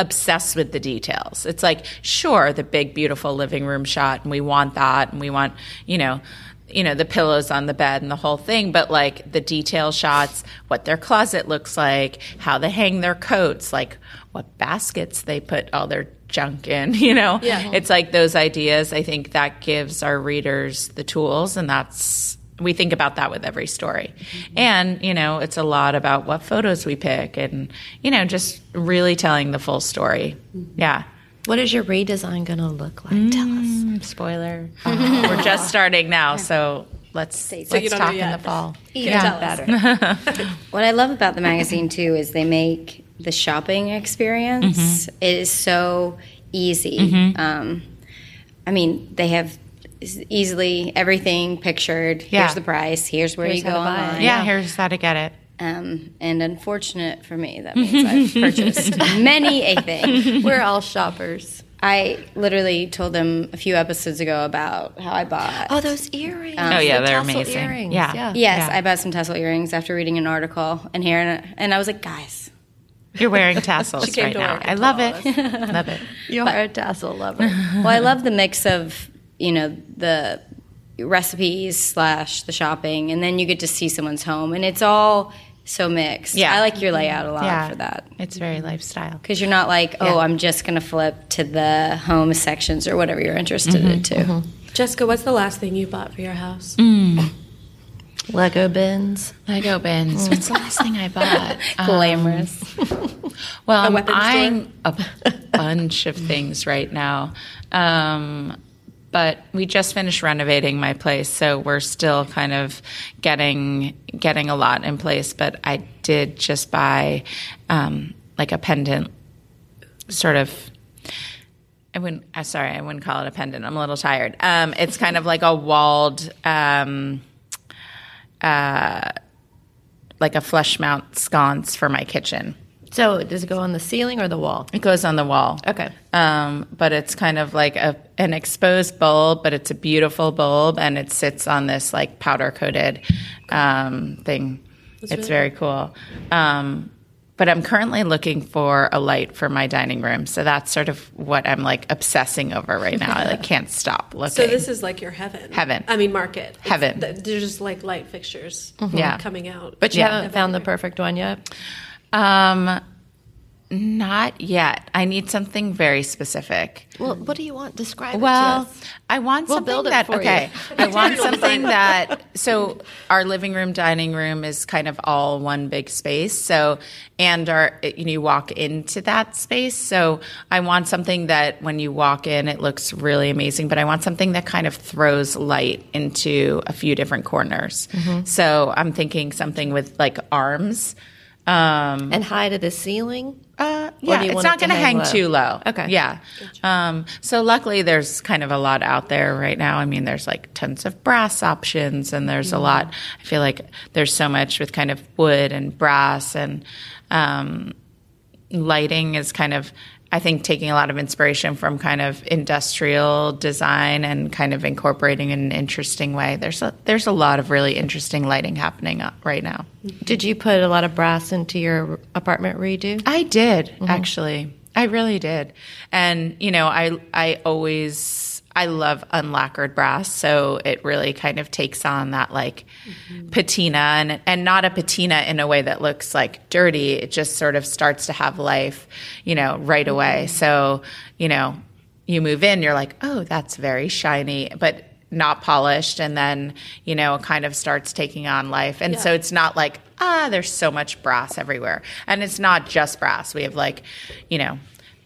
obsessed with the details. It's like, sure, the big, beautiful living room shot, and we want that, and we want, you know, you know, the pillows on the bed and the whole thing, but like the detail shots, what their closet looks like, how they hang their coats, like what baskets they put all their junk in, you know, yeah. It's like those ideas. I think that gives our readers the tools, and that's, we think about that with every story. Mm-hmm. And, you know, it's a lot about what photos we pick and, you know, just really telling the full story. Mm-hmm. Yeah. What is your redesign going to look like? Mm, Tell us. Spoiler. Oh, we're just starting now, so let's, so let's talk in the fall. Yeah, better. What I love about the magazine, too, is they make the shopping experience. Mm-hmm. It is so easy. Mm-hmm. Um, I mean, they have easily everything pictured. Yeah. Here's the price. Here's where here's you go online. Yeah, yeah, here's how to get it. Um, and unfortunate for me, that means I've purchased many a thing. We're all shoppers. I literally told them a few episodes ago about how I bought. Oh, those earrings. Um, oh, yeah, the they're amazing. Earrings. Yeah. yeah. Yes, yeah. I bought some tassel earrings after reading an article in here, and, and I was like, guys. You're wearing tassels right now. I love it. Love it. You're a tassel lover. Well, I love the mix of, you know, the recipes slash the shopping, and then you get to see someone's home, and it's all so mixed. Yeah. I like your layout a lot yeah. for that. It's very lifestyle. Because you're not like, oh, yeah. I'm just going to flip to the home sections or whatever you're interested mm-hmm. in, too. Mm-hmm. Jessica, what's the last thing you bought for your house? Mm. Lego bins. Lego bins. Mm. What's the last thing I bought? Glamorous. Um, well, I'm buying a bunch of things right now. Um... But we just finished renovating my place, so we're still kind of getting getting a lot in place. But I did just buy um, like a pendant sort of I wouldn't. I'm sorry, I wouldn't call it a pendant. I'm a little tired. Um, it's kind of like a walled, um, uh, like a flush mount sconce for my kitchen. So does it go on the ceiling or the wall? It goes on the wall. Okay. Um, but it's kind of like a an exposed bulb, but it's a beautiful bulb, and it sits on this like powder coated um, thing. That's it's really very cool. Um, but I'm currently looking for a light for my dining room, so that's sort of what I'm like obsessing over right now. I like can't stop looking. So this is like your heaven. Heaven. I mean, market. Heaven. It's, they're just like light fixtures mm-hmm. yeah. coming out. But you yeah. haven't found the perfect one yet? Um, not yet. I need something very specific. Well, what do you want? Describe well, it to us. Well, I want we'll something that, okay, I want something that, so our living room, dining room is kind of all one big space. So, and our, you know, you walk into that space. So I want something that when you walk in, it looks really amazing, but I want something that kind of throws light into a few different corners. Mm-hmm. So I'm thinking something with like arms. Um, and high to the ceiling? Uh, yeah, it's not going to hang, hang low? too low. Okay. Yeah. Gotcha. Um, so luckily there's kind of a lot out there right now. I mean, there's like tons of brass options, and there's mm-hmm. a lot. I feel like there's so much with kind of wood and brass, and um, lighting is kind of, I think, taking a lot of inspiration from kind of industrial design and kind of incorporating in an interesting way. There's a, there's a lot of really interesting lighting happening right now. Did you put a lot of brass into your apartment redo? I did, mm-hmm. actually. I really did. And, you know, I I always – I love unlacquered brass, so it really kind of takes on that, like, mm-hmm. patina. And, and not a patina in a way that looks, like, dirty. It just sort of starts to have life, you know, right away. Mm-hmm. So, you know, you move in, you're like, oh, that's very shiny, but not polished. And then, you know, it kind of starts taking on life. And yeah. so it's not like, ah, there's so much brass everywhere. And it's not just brass. We have, like, you know,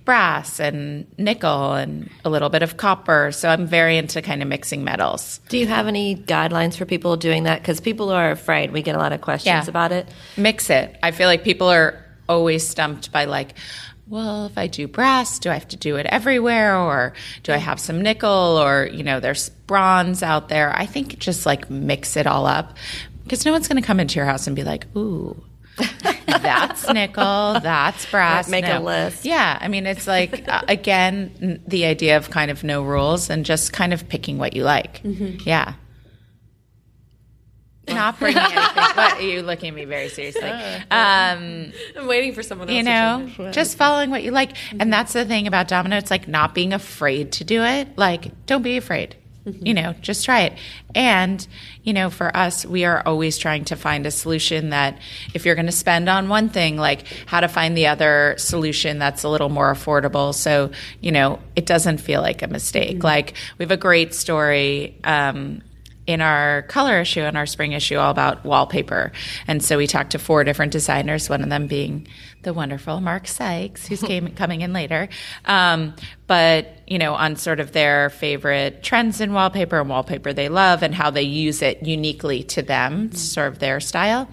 brass and nickel and a little bit of copper. So I'm very into kind of mixing metals. Do you have any guidelines for people doing that? Because people are afraid. We get a lot of questions yeah. about it. Mix it. I feel like people are always stumped by like, well, if I do brass, do I have to do it everywhere? Or do I have some nickel? Or, you know, there's bronze out there. I think just like mix it all up, because no one's going to come into your house and be like, ooh, that's nickel, that's brass. Make no. a list. Yeah. I mean, it's like, uh, again, n- the idea of kind of no rules and just kind of picking what you like. Mm-hmm. Yeah. Not bringing anything. What, you're looking at me very seriously. Um, I'm waiting for someone else you know, to just following what you like. Mm-hmm. And that's the thing about Domino. It's like not being afraid to do it. Like, don't be afraid. You know, just try it. And, you know, for us, we are always trying to find a solution that if you're going to spend on one thing, like how to find the other solution that's a little more affordable. So, you know, it doesn't feel like a mistake. Mm-hmm. Like we have a great story um, in our color issue and our spring issue all about wallpaper. And so we talked to four different designers, one of them being the wonderful Mark Sykes, who's came, coming in later. Um, but, you know, on sort of their favorite trends in wallpaper and wallpaper they love and how they use it uniquely to them, mm-hmm. sort of their style.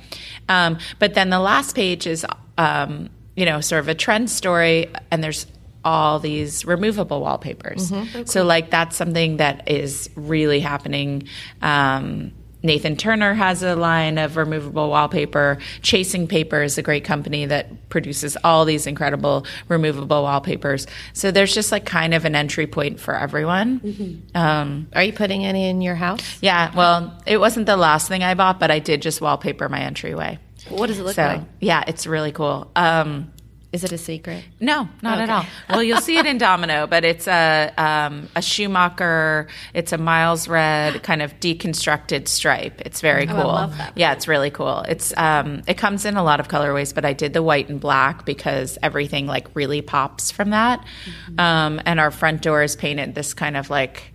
Um, but then the last page is, um, you know, sort of a trend story, and there's all these removable wallpapers. Mm-hmm. Okay. So, like, that's something that is really happening. Um Nathan Turner has a line of removable wallpaper. Chasing Paper is a great company that produces all these incredible removable wallpapers. So there's just like kind of an entry point for everyone. Mm-hmm. Um, Are you putting any in your house? Yeah. Well, it wasn't the last thing I bought, but I did just wallpaper my entryway. What does it look so, like? Yeah, it's really cool. Um, Is it a secret? No, not oh, okay. at all. Well, you'll see it in Domino, but it's a um, a Schumacher. It's a Miles Red kind of deconstructed stripe. It's very cool. Oh, I love that. Yeah, it's really cool. It's um, it comes in a lot of colorways, but I did the white and black because everything like really pops from that. Mm-hmm. Um, and our front door is painted this kind of like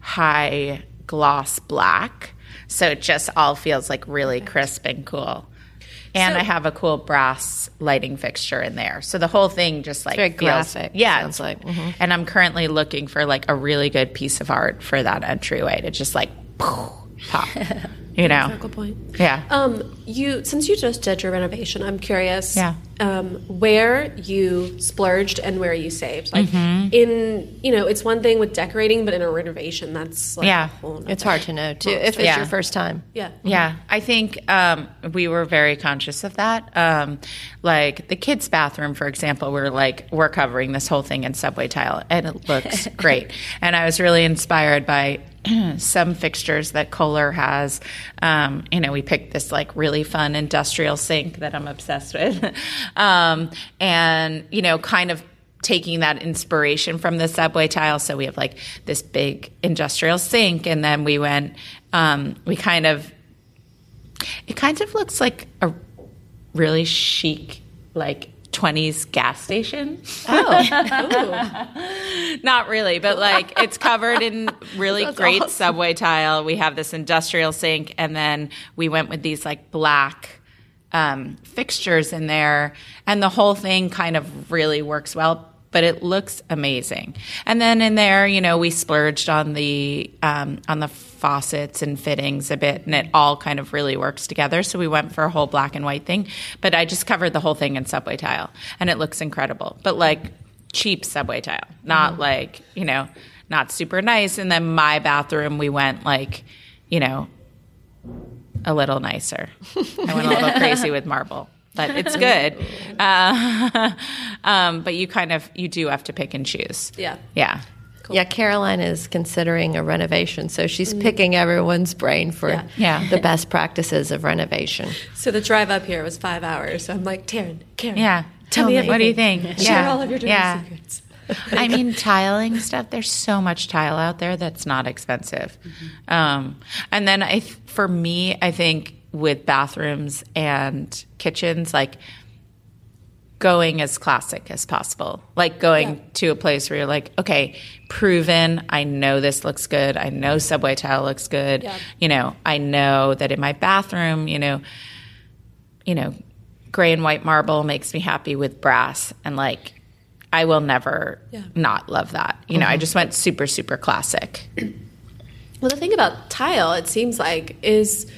high gloss black, so it just all feels like really crisp and cool. And so, I have a cool brass lighting fixture in there. So the whole thing just like it's very feels, graphic. Yeah. Sounds like. Mm-hmm. And I'm currently looking for like a really good piece of art for that entryway to just like poof, pop. You know. That's a good point. Yeah. Um, you since you just did your renovation, I'm curious. Yeah. um, where you splurged and where you saved. Like mm-hmm. in, you know, it's one thing with decorating, but in a renovation, that's like yeah. a whole nother. It's hard to know too, if it's yeah. your first time. Yeah. Mm-hmm. Yeah. I think um, we were very conscious of that. Um, like the kids' bathroom, for example, we're like, we're covering this whole thing in subway tile and it looks great. And I was really inspired by some fixtures that Kohler has. Um, you know, we picked this like really fun industrial sink that I'm obsessed with. um, and, you know, kind of taking that inspiration from the subway tile. So we have like this big industrial sink. And then we went, um, we kind of, it kind of looks like a really chic, like, twenties gas station. Oh. Not really, but like it's covered in really That's great awesome. subway tile. We have this industrial sink, and then we went with these like black um, fixtures in there, and the whole thing kind of really works well, but it looks amazing. And then in there, you know, we splurged on the um, on the faucets and fittings a bit, and it all kind of really works together. So we went for a whole black and white thing, but I just covered the whole thing in subway tile, and it looks incredible. But like cheap subway tile, not mm-hmm. like, you know, not super nice. And then my bathroom, we went like, you know, a little nicer. I went a little crazy with marble. But it's good. Uh, um, but you kind of, you do have to pick and choose. Yeah. Yeah. Cool. Yeah, Caroline is considering a renovation. So she's mm-hmm. picking everyone's brain for yeah. Yeah. the best practices of renovation. So the drive up here was five hours. So I'm like, Taryn, Karen, yeah. tell, tell me. What do you think? Yeah. Share all of your dirty yeah. secrets. I mean, tiling stuff, there's so much tile out there that's not expensive. Mm-hmm. Um, and then I, for me, I think, with bathrooms and kitchens, like going as classic as possible, like going yeah. to a place where you're like, okay, proven, I know this looks good. I know subway tile looks good. Yeah. You know, I know that in my bathroom, you know, you know, gray and white marble makes me happy with brass. And like, I will never yeah. not love that. You mm-hmm. know, I just went super, super classic. Well, the thing about tile, it seems like, is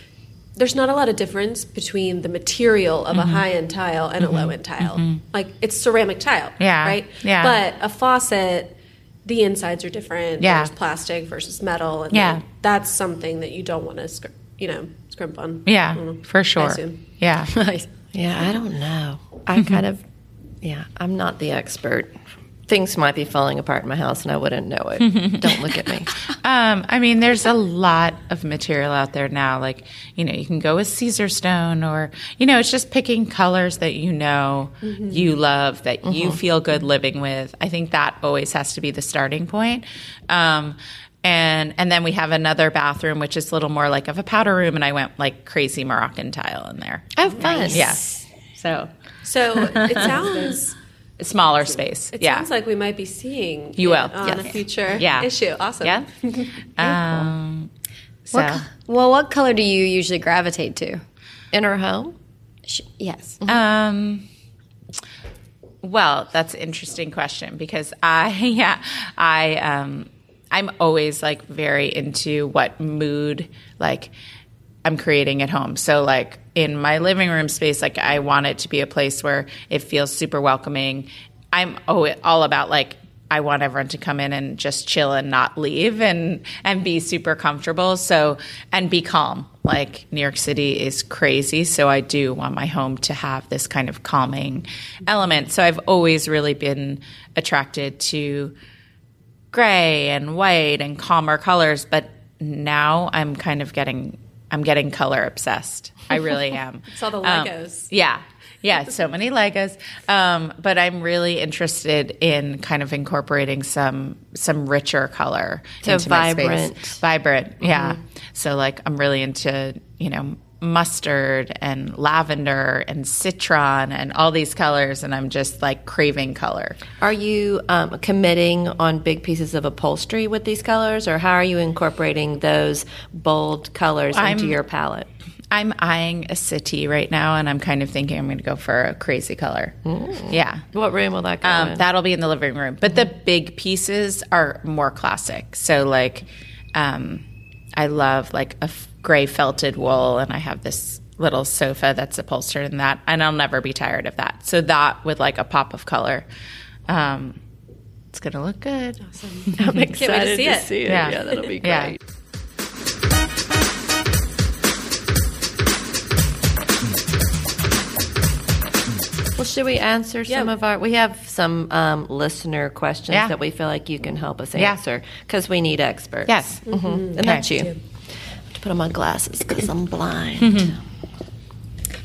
there's not a lot of difference between the material of mm-hmm. a high-end tile and mm-hmm. a low-end tile. Mm-hmm. Like, it's ceramic tile, yeah. right? Yeah. But a faucet, the insides are different. Yeah. There's plastic versus metal. And yeah. that's something that you don't want to, scr- you know, scrimp on. Yeah, mm-hmm. for sure. Yeah. yeah, I don't know. I kind of, yeah, I'm not the expert. Things might be falling apart in my house, and I wouldn't know it. Don't look at me. Um, I mean, there's a lot of material out there now. Like, you know, you can go with Caesarstone, or, you know, it's just picking colors that you know mm-hmm. you love, that mm-hmm. you feel good living with. I think that always has to be the starting point. Um, and and then we have another bathroom, which is a little more like of a powder room, and I went like crazy Moroccan tile in there. Oh, fun. Nice. Yes. So, so it sounds... Smaller space. It yeah. sounds like we might be seeing you will. on yes. a future yeah. issue. Awesome. Yeah. um, so. What, well, what color do you usually gravitate to in her home? Sh- yes. Mm-hmm. Um, well, that's an interesting question because I, yeah, I, um, I'm always like very into what mood like I'm creating at home. So like, in my living room space, like I want it to be a place where it feels super welcoming. I'm all about like I want everyone to come in and just chill and not leave and and be super comfortable. So and be calm. Like New York City is crazy, so I do want my home to have this kind of calming element. So I've always really been attracted to gray and white and calmer colors, but now I'm kind of getting I'm getting color obsessed. I really am. It's all the Legos. Um, yeah. Yeah, so many Legos. Um, but I'm really interested in kind of incorporating some some richer color so into vibrant. my space. Vibrant. Mm-hmm. Yeah. So like I'm really into, you know, mustard and lavender and citron and all these colors, and I'm just like craving color. Are you um, committing on big pieces of upholstery with these colors, or how are you incorporating those bold colors I'm, into your palette? I'm eyeing a city right now, and I'm kind of thinking I'm going to go for a crazy color. Ooh. Yeah. What room will that go um, in? That'll be in the living room. But mm-hmm. the big pieces are more classic. So like um, I love like a gray felted wool, and I have this little sofa that's upholstered in that, and I'll never be tired of that. So that with like a pop of color, um, it's gonna look good. Awesome! I'm excited to see, to it. see it. Yeah, yeah, that'll be great. Yeah. Well, should we answer yeah. some of our? We have some um, listener questions yeah. that we feel like you can help us answer because yeah. we need experts. Yes, mm-hmm. Mm-hmm. and okay. that's you. I have to put on my glasses because I'm blind. Mm-hmm.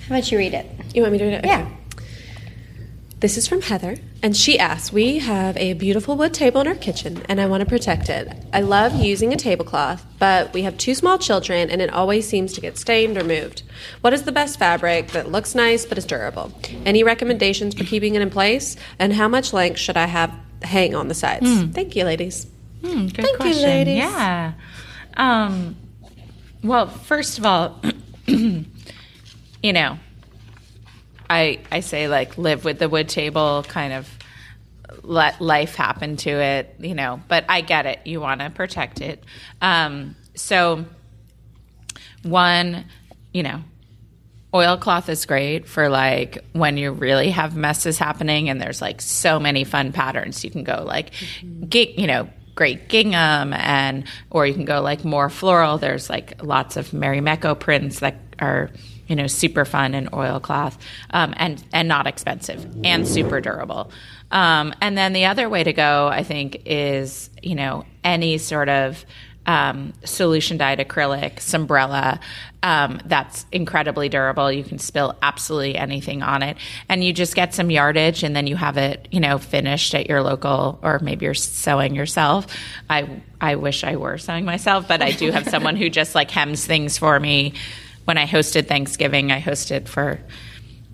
How about you read it? You want me to read it? Okay. Yeah. This is from Heather, and she asks, we have a beautiful wood table in our kitchen, and I want to protect it. I love using a tablecloth, but we have two small children, and it always seems to get stained or moved. What is the best fabric that looks nice but is durable? Any recommendations for keeping it in place? And how much length should I have hang on the sides? Mm. Thank you, ladies. Mm, good Thank question. you, ladies. Yeah. Um, well, first of all, you know, I, I say, like, live with the wood table, kind of let life happen to it, you know. But I get it. You want to protect it. Um, so, one, you know, oilcloth is great for, like, when you really have messes happening and there's, like, so many fun patterns. You can go, like, mm-hmm. gig, you know, great gingham, and or you can go, like, more floral. There's, like, lots of Marimekko prints that are – you know, super fun and oilcloth, um, and, and not expensive and super durable. Um, and then the other way to go, I think, is, you know, any sort of um, solution dyed acrylic, Sunbrella, um, that's incredibly durable. You can spill absolutely anything on it. And you just get some yardage and then you have it, you know, finished at your local, or maybe you're sewing yourself. I, I wish I were sewing myself, but I do have someone who just like hems things for me. When I hosted Thanksgiving, I hosted for – it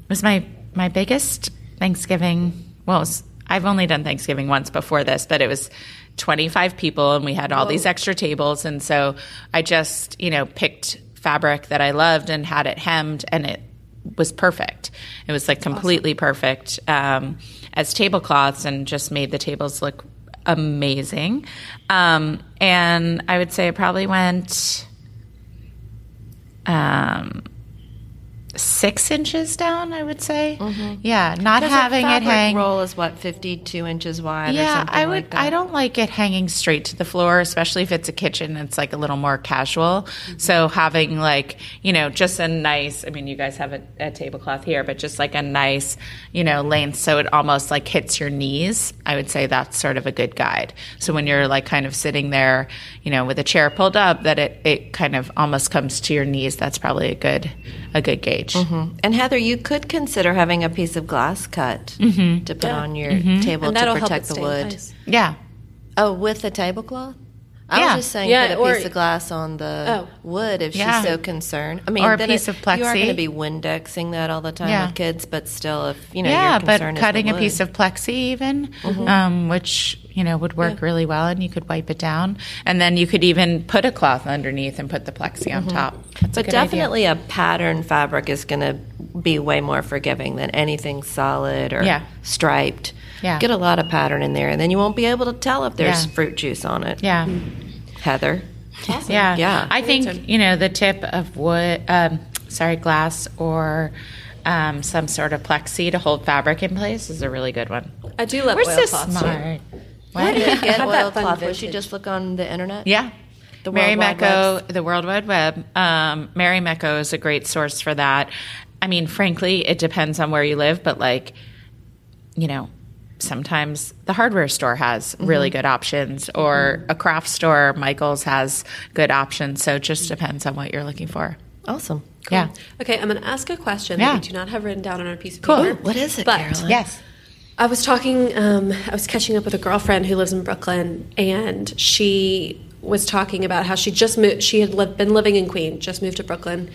was my, my biggest Thanksgiving – well, was, I've only done Thanksgiving once before this, but it was twenty-five people, and we had all Whoa. these extra tables. And so I just, you know, picked fabric that I loved and had it hemmed, and it was perfect. It was, like, completely awesome. perfect um, as tablecloths, and just made the tables look amazing. Um, and I would say I probably went – Um, six inches down, I would say. Mm-hmm. Yeah, not Doesn't having it hang. Roll is what, fifty-two inches wide. Yeah, or something I would. Like that. I don't like it hanging straight to the floor, especially if it's a kitchen. It's like a little more casual. Mm-hmm. So having like you know just a nice. I mean, you guys have a, a tablecloth here, but just like a nice you know length, so it almost like hits your knees. I would say that's sort of a good guide. So when you're like kind of sitting there, you know, with a chair pulled up, that it it kind of almost comes to your knees. That's probably a good a good gauge. Mm-hmm. And Heather, you could consider having a piece of glass cut mm-hmm. to put yeah. on your mm-hmm. table and to protect the wood. Yeah. Oh, with a tablecloth? I yeah. was just saying yeah, put a piece of glass on the oh. wood if yeah. she's so concerned. I mean, or a piece it, of plexi. You are going to be Windexing that all the time yeah. with kids, but still, if you know, yeah, your concern but cutting is the wood. A piece of plexi even, mm-hmm. um, which you know would work yeah. really well, and you could wipe it down, and then you could even put a cloth underneath and put the plexi on mm-hmm. top. That's but a good definitely, idea. A pattern fabric is going to be way more forgiving than anything solid or yeah. striped. Yeah. Get a lot of pattern in there, and then you won't be able to tell if there's yeah. fruit juice on it. Yeah. Heather. Awesome. Yeah. yeah. I think, you know, the tip of wood, um, sorry, glass or um, some sort of plexi to hold fabric in place is a really good one. I do love oilcloths. We're so smart. Why do you get oilcloth? Would you just look on the internet? Yeah. The Marimekko, the World Wide Web. Um, Marimekko is a great source for that. I mean, frankly, it depends on where you live, but like, you know, sometimes the hardware store has really mm-hmm. good options, or mm-hmm. a craft store, Michael's, has good options. So it just depends on what you're looking for. Awesome. Cool. Yeah. Okay, I'm going to ask a question yeah. that we do not have written down on our piece of cool. paper. Ooh, what is it, but Carolyn? Yes. I was talking, um, I was catching up with a girlfriend who lives in Brooklyn, and she was talking about how she just moved, she had lived, been living in Queens, just moved to Brooklyn.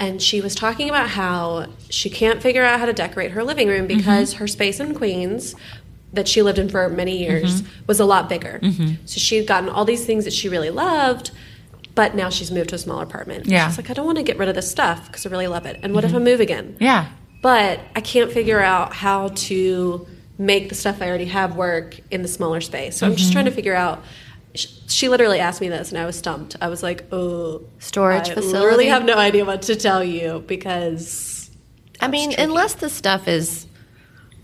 And she was talking about how she can't figure out how to decorate her living room because mm-hmm. her space in Queens that she lived in for many years mm-hmm. was a lot bigger. Mm-hmm. So she had gotten all these things that she really loved, but now she's moved to a smaller apartment. Yeah. She's like, I don't want to get rid of this stuff because I really love it. And what mm-hmm. if I move again? Yeah. But I can't figure out how to make the stuff I already have work in the smaller space. So mm-hmm. I'm just trying to figure out She literally asked me this, and I was stumped. I was like, oh. Storage I facility? I literally have no idea what to tell you, because... I mean, tricky. Unless this stuff is...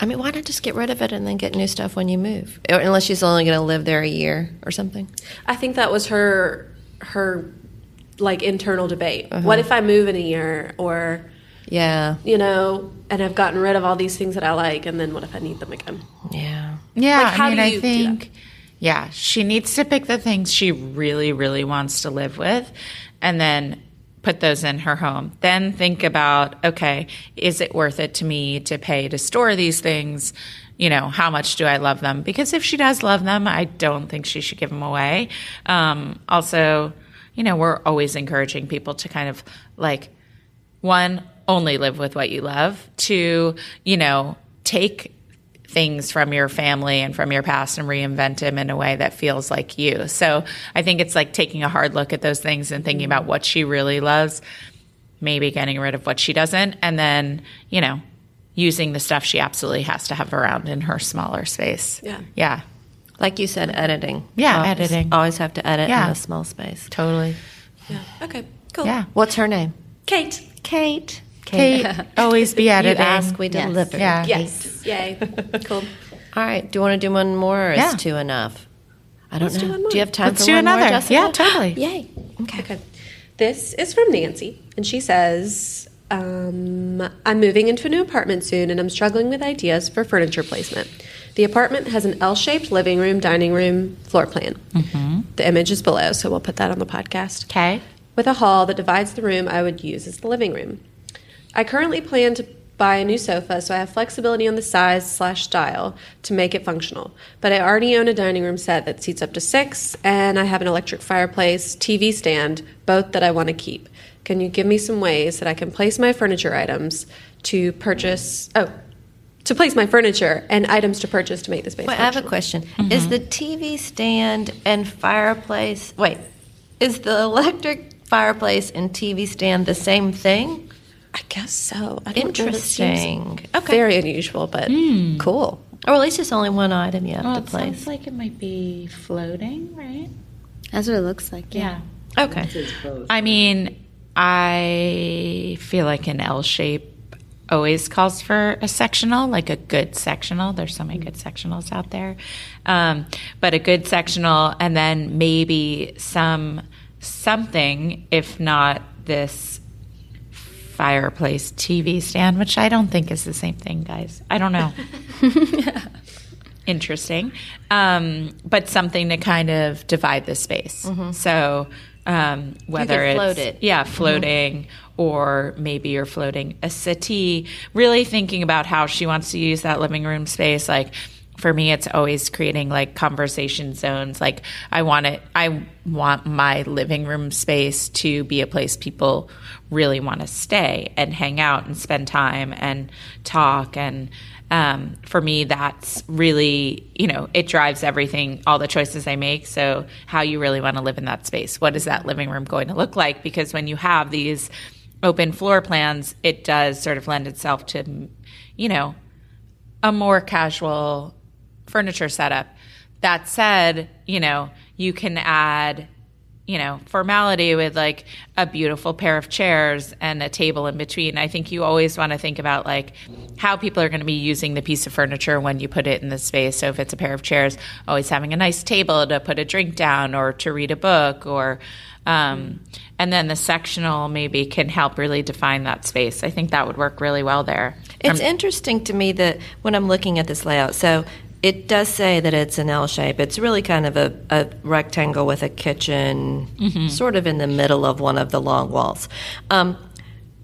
I mean, why not just get rid of it and then get new stuff when you move? Unless she's only going to live there a year or something. I think that was her, her like, internal debate. Uh-huh. What if I move in a year, or... Yeah. You know, and I've gotten rid of all these things that I like, and then what if I need them again? Yeah. Yeah, like, how I mean, do you I think... Do that? Yeah, she needs to pick the things she really, really wants to live with and then put those in her home. Then think about, okay, is it worth it to me to pay to store these things? You know, how much do I love them? Because if she does love them, I don't think she should give them away. Um, also, you know, we're always encouraging people to kind of like, one, only live with what you love. Two, you know, take things from your family and from your past and reinvent them in a way that feels like you. So I think it's like taking a hard look at those things and thinking about what she really loves, maybe getting rid of what she doesn't, and then, you know, using the stuff she absolutely has to have around in her smaller space. Yeah. Yeah. Like you said, editing. Yeah, always, editing. Always have to edit yeah. in a small space. Totally. Yeah. Okay, cool. Yeah. What's her name? Kate. Kate. Kate, always be editing. You ask, we deliver. Yes. yes. Yay. Cool. All right. Do you want to do one more, or is yeah. two enough? I don't Let's know. Do, one more. Do you have time Let's for do one another. More, Jessica? Yeah, totally. Yay. Okay. okay. This is from Nancy, and she says, um, I'm moving into a new apartment soon, and I'm struggling with ideas for furniture placement. The apartment has an L-shaped living room, dining room, floor plan. Mm-hmm. The image is below, so we'll put that on the podcast. Okay. With a hall that divides the room I would use as the living room. I currently plan to buy a new sofa, so I have flexibility on the size slash style to make it functional. But I already own a dining room set that seats up to six, and I have an electric fireplace, T V stand, both that I want to keep. Can you give me some ways that I can place my furniture items to purchase – oh, to place my furniture and items to purchase to make the space Wait, functional? I have a question. Mm-hmm. Is the T V stand and fireplace – wait, is the electric fireplace and T V stand the same thing? I guess so. I don't Interesting. Know okay. Very unusual, but mm. cool. Or at least it's only one item you have well, to place. It sounds like it might be floating, right? That's what it looks like. Yeah. yeah. Okay. I mean, I feel like an L shape always calls for a sectional, like a good sectional. There's so many good sectionals out there. Um, but a good sectional, and then maybe some something, if not this fireplace T V stand, which I don't think is the same thing, guys. I don't know. yeah. Interesting. Um, but something to kind of divide the space. Mm-hmm. So um, whether it's... float it. Yeah, floating, mm-hmm. or maybe you're floating a settee. Really thinking about how she wants to use that living room space. Like, for me, it's always creating, like, conversation zones. Like, I want it, I want my living room space to be a place people really want to stay and hang out and spend time and talk. And um, for me, that's really, you know, it drives everything, all the choices I make. So how you really want to live in that space. What is that living room going to look like? Because when you have these open floor plans, it does sort of lend itself to, you know, a more casual furniture setup. That said, you know, you can add, you know, formality with like a beautiful pair of chairs and a table in between. I think you always want to think about like how people are going to be using the piece of furniture when you put it in the space. So if it's a pair of chairs, always having a nice table to put a drink down or to read a book, or um, and then the sectional maybe can help really define that space. I think that would work really well there. It's um, interesting to me that when I'm looking at this layout, so it does say that it's an L shape. It's really kind of a, a rectangle with a kitchen mm-hmm. sort of in the middle of one of the long walls. Um,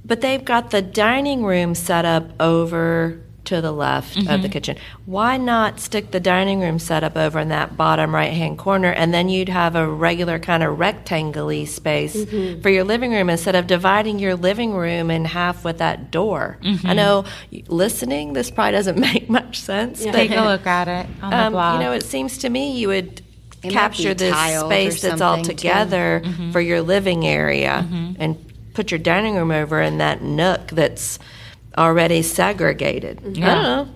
but they've got the dining room set up over to the left mm-hmm. of the kitchen. Why not stick the dining room set up over in that bottom right-hand corner, and then you'd have a regular kind of rectangle-y space mm-hmm. for your living room instead of dividing your living room in half with that door? Mm-hmm. I know, listening, this probably doesn't make much sense. Yeah. But, take a look at it on um, the blog. You know, it seems to me you would it capture this space that's all together mm-hmm. for your living area mm-hmm. and put your dining room over in that nook that's already segregated. Yeah. I don't know.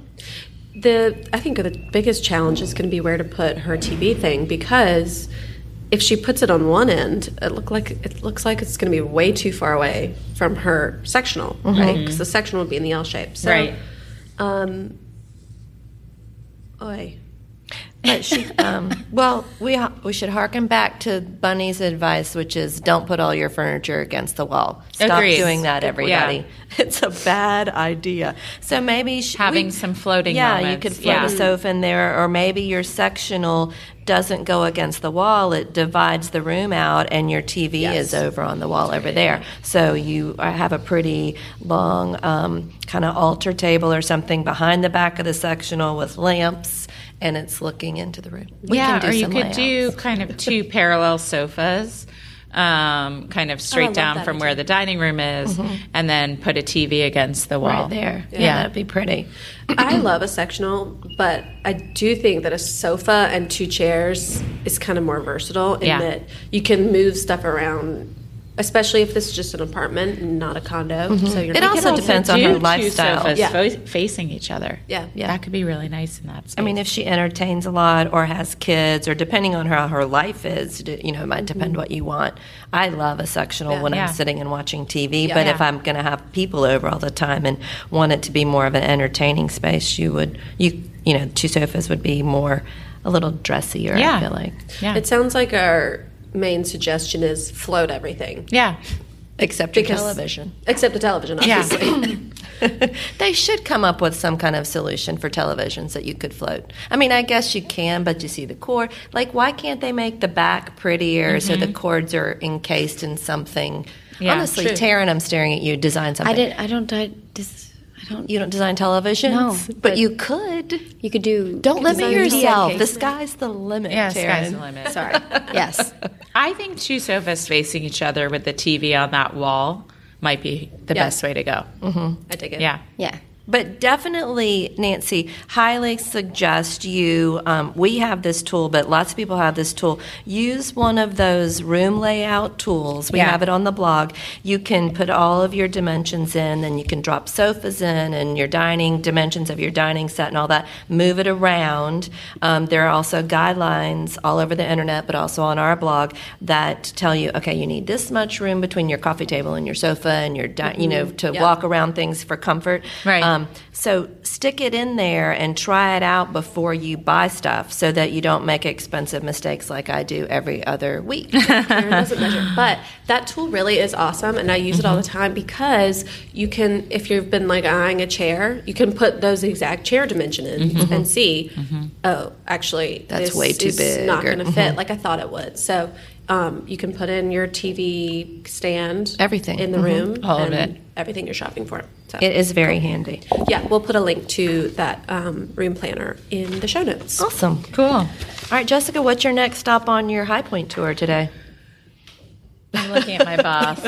The I think the biggest challenge is going to be where to put her T V thing, because if she puts it on one end, it look like it looks like it's going to be way too far away from her sectional, mm-hmm. right? Because the sectional would be in the L shape. So, right. Um, oy. But she, um, well, we we should harken back to Bunny's advice, which is don't put all your furniture against the wall. Stop Agreed. doing that, everybody. Yeah. It's a bad idea. So maybe she, having we, some floating. Yeah, moments. You could float yeah. a sofa in there, or maybe your sectional doesn't go against the wall. It divides the room out, and your T V yes. is over on the wall over there. So you have a pretty long um, kind of altar table or something behind the back of the sectional with lamps. And it's looking into the room. We yeah, can do or you could layouts. do kind of two parallel sofas, um, kind of straight oh, down from idea. where the dining room is, mm-hmm. and then put a T V against the wall. Right there. Yeah, yeah, that'd be pretty. I love a sectional, but I do think that a sofa and two chairs is kind of more versatile in yeah. that you can move stuff around. Especially if this is just an apartment and not a condo. Mm-hmm. So you're it also, also depends on her lifestyle. Sofas yeah. fo- facing each other. Yeah. yeah. That could be really nice in that space. I mean, if she entertains a lot or has kids or depending on how her life is, you know, it might depend mm-hmm. what you want. I love a sectional yeah. when yeah. I'm sitting and watching T V. Yeah. But yeah. if I'm going to have people over all the time and want it to be more of an entertaining space, you would, you, you know, two sofas would be more, a little dressier, yeah. I feel like. Yeah. It sounds like our... main suggestion is float everything. Yeah. Except your because, television. Except the television, obviously. Yeah. They should come up with some kind of solution for televisions that you could float. I mean, I guess you can, but you see the cord. Like, why can't they make the back prettier mm-hmm. so the cords are encased in something? Yeah, honestly, true. Taryn, I'm staring at you. Design something. I didn't. I don't. I, dis, I don't. You don't design televisions. No, but, but you could. You could do. Don't limit yourself. The sky's the limit. Yeah, Taryn. Sky's the limit. Sorry. Yes. I think two sofas facing each other with the T V on that wall might be the yeah. best way to go. Mm-hmm. I dig it. Yeah. Yeah. But definitely, Nancy, highly suggest you, um, we have this tool, but lots of people have this tool. Use one of those room layout tools. We yeah. have it on the blog. You can put all of your dimensions in, then you can drop sofas in and your dining, dimensions of your dining set and all that. Move it around. Um, there are also guidelines all over the internet, but also on our blog that tell you, okay, you need this much room between your coffee table and your sofa and your, di- mm-hmm. you know, to yeah. walk around things for comfort. Right. Um, Um, so stick it in there and try it out before you buy stuff so that you don't make expensive mistakes like I do every other week. But that tool really is awesome, and I use mm-hmm. it all the time because you can, if you've been like eyeing a chair, you can put those exact chair dimensions in mm-hmm. and see, mm-hmm. oh, actually, that's this way too is big not going to fit mm-hmm. like I thought it would. So um, you can put in your T V stand, everything in the mm-hmm. room, all and of it. Everything you're shopping for. So. It is very cool. handy. Yeah, we'll put a link to that um, room planner in the show notes. Awesome. Cool. All right, Jessica, what's your next stop on your High Point tour today? I'm looking at my boss.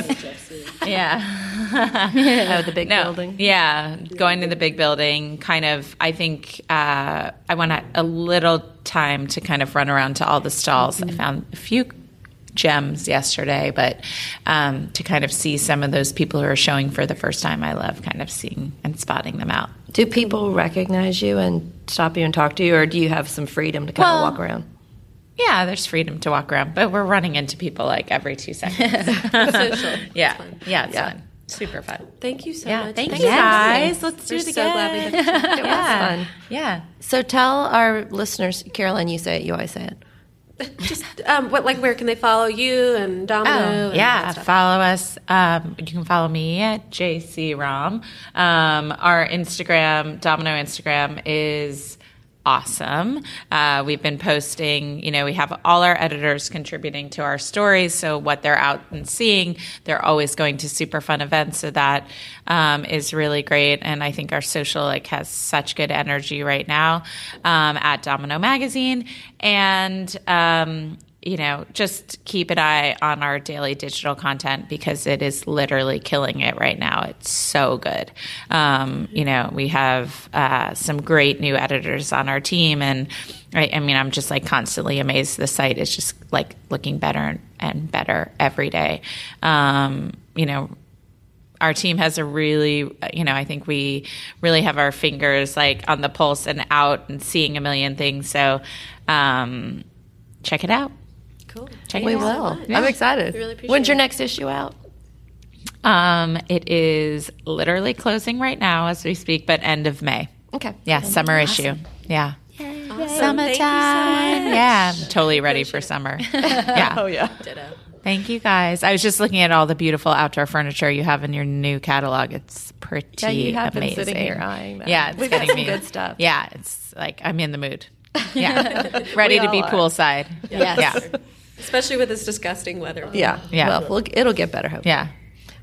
Yeah. Oh, the big no, building? Yeah, going to the big building. Kind of, I think uh, I want a, a little time to kind of run around to all the stalls. Mm-hmm. I found a few gems yesterday, but um, to kind of see some of those people who are showing for the first time, I love kind of seeing and spotting them out. Do people recognize you and stop you and talk to you, or do you have some freedom to kind well, of walk around? Yeah, there's freedom to walk around, but we're running into people like every two seconds. It's social. Yeah. It's fun. Yeah, it's yeah. fun. Super fun. Thank you so yeah, much. Thank, thank you guys. Let's We're do it again. We're so glad we did it. It yeah. was fun. Yeah. So tell our listeners, Carolyn, you say it, you always say it. Just um, what, like, where can they follow you and Domino? Oh, yeah, and stuff. Follow us. Um, you can follow me at J C R O M. Um, our Instagram, Domino Instagram, is awesome. Uh, we've been posting. You know, we have all our editors contributing to our stories, so what they're out and seeing, they're always going to super fun events. So that um, is really great, and I think our social like has such good energy right now um, at Domino Magazine. And, um, you know, just keep an eye on our daily digital content because it is literally killing it right now. It's so good. Um, you know, we have uh, some great new editors on our team. And, I, I mean, I'm just, like, constantly amazed. The site is just, like, looking better and better every day. Um, you know, our team has a really, you know, I think we really have our fingers, like, on the pulse and out and seeing a million things. So, um, check it out. Cool. Check we will. Yeah. I'm excited. We really appreciate When's your it. next issue out? Um, it is literally closing right now as we speak, but end of May. Okay. Yeah, end summer awesome. issue. Yeah. Yay. Awesome. Summertime. So yeah, I'm totally ready for summer. Yeah. Oh, yeah. Ditto. Thank you, guys. I was just looking at all the beautiful outdoor furniture you have in your new catalog. It's pretty amazing. Yeah, you have amazing. been sitting here eyeing that. Yeah, it's We've getting got some me. good stuff. Yeah, it's like I'm in the mood. Yeah. Ready to be are. poolside. Yes. Yeah. Sure. Especially with this disgusting weather. Yeah. Yeah. Well, we'll it'll get better, hopefully. Yeah.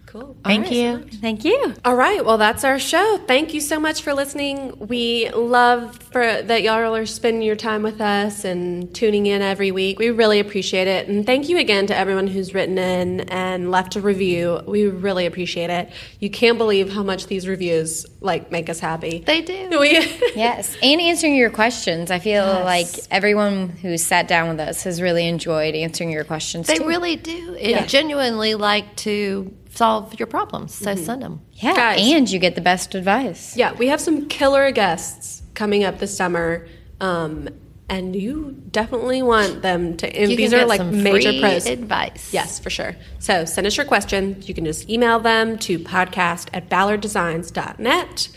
Cool. Thank right, you. So Thank you. All right. Well, that's our show. Thank you so much for listening. We love for, that y'all are spending your time with us and tuning in every week. We really appreciate it. And thank you again to everyone who's written in and left a review. We really appreciate it. You can't believe how much these reviews, like, make us happy. They do. We yes. And answering your questions. I feel yes. like everyone who sat down with us has really enjoyed answering your questions, They too. really do. And yeah. genuinely like to solve your problems, so mm-hmm. send them. Yeah, guys, and you get the best advice. Yeah, we have some killer guests coming up this summer, um, and you definitely want them to. And these are like some major free pros. Advice. Yes, for sure. So send us your questions. You can just email them to podcast at ballard designs dot net.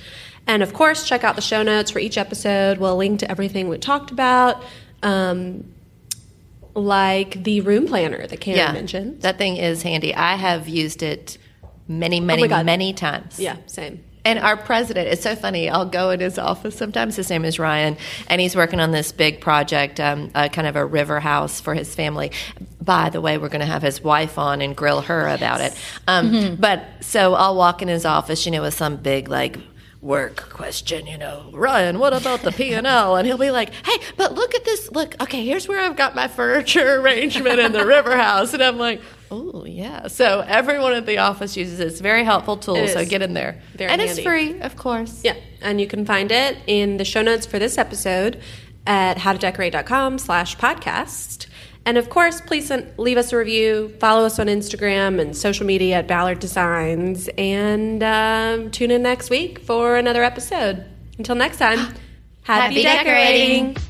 And of course, check out the show notes for each episode. We'll link to everything we talked about. Um, Like the room planner that Karen yeah, mentioned. That thing is handy. I have used it many, many, oh many times. Yeah, same. And our president, it's so funny, I'll go in his office sometimes, his name is Ryan, and he's working on this big project, um, a kind of a river house for his family. By the way, we're going to have his wife on and grill her yes. about it. Um, mm-hmm. But so I'll walk in his office, you know, with some big, like, work question, you know, Ryan, what about the P and L? And he'll be like, hey, but look at this. Look, okay, here's where I've got my furniture arrangement in the river house. And I'm like, oh, yeah. So everyone at the office uses it. It's a very helpful tool, so get in there. Very and handy. It's free, of course. Yeah, and you can find it in the show notes for this episode at howtodecorate dot com slash podcast. And, of course, please leave us a review. Follow us on Instagram and social media at Ballard Designs. And um, tune in next week for another episode. Until next time, happy, happy decorating. decorating.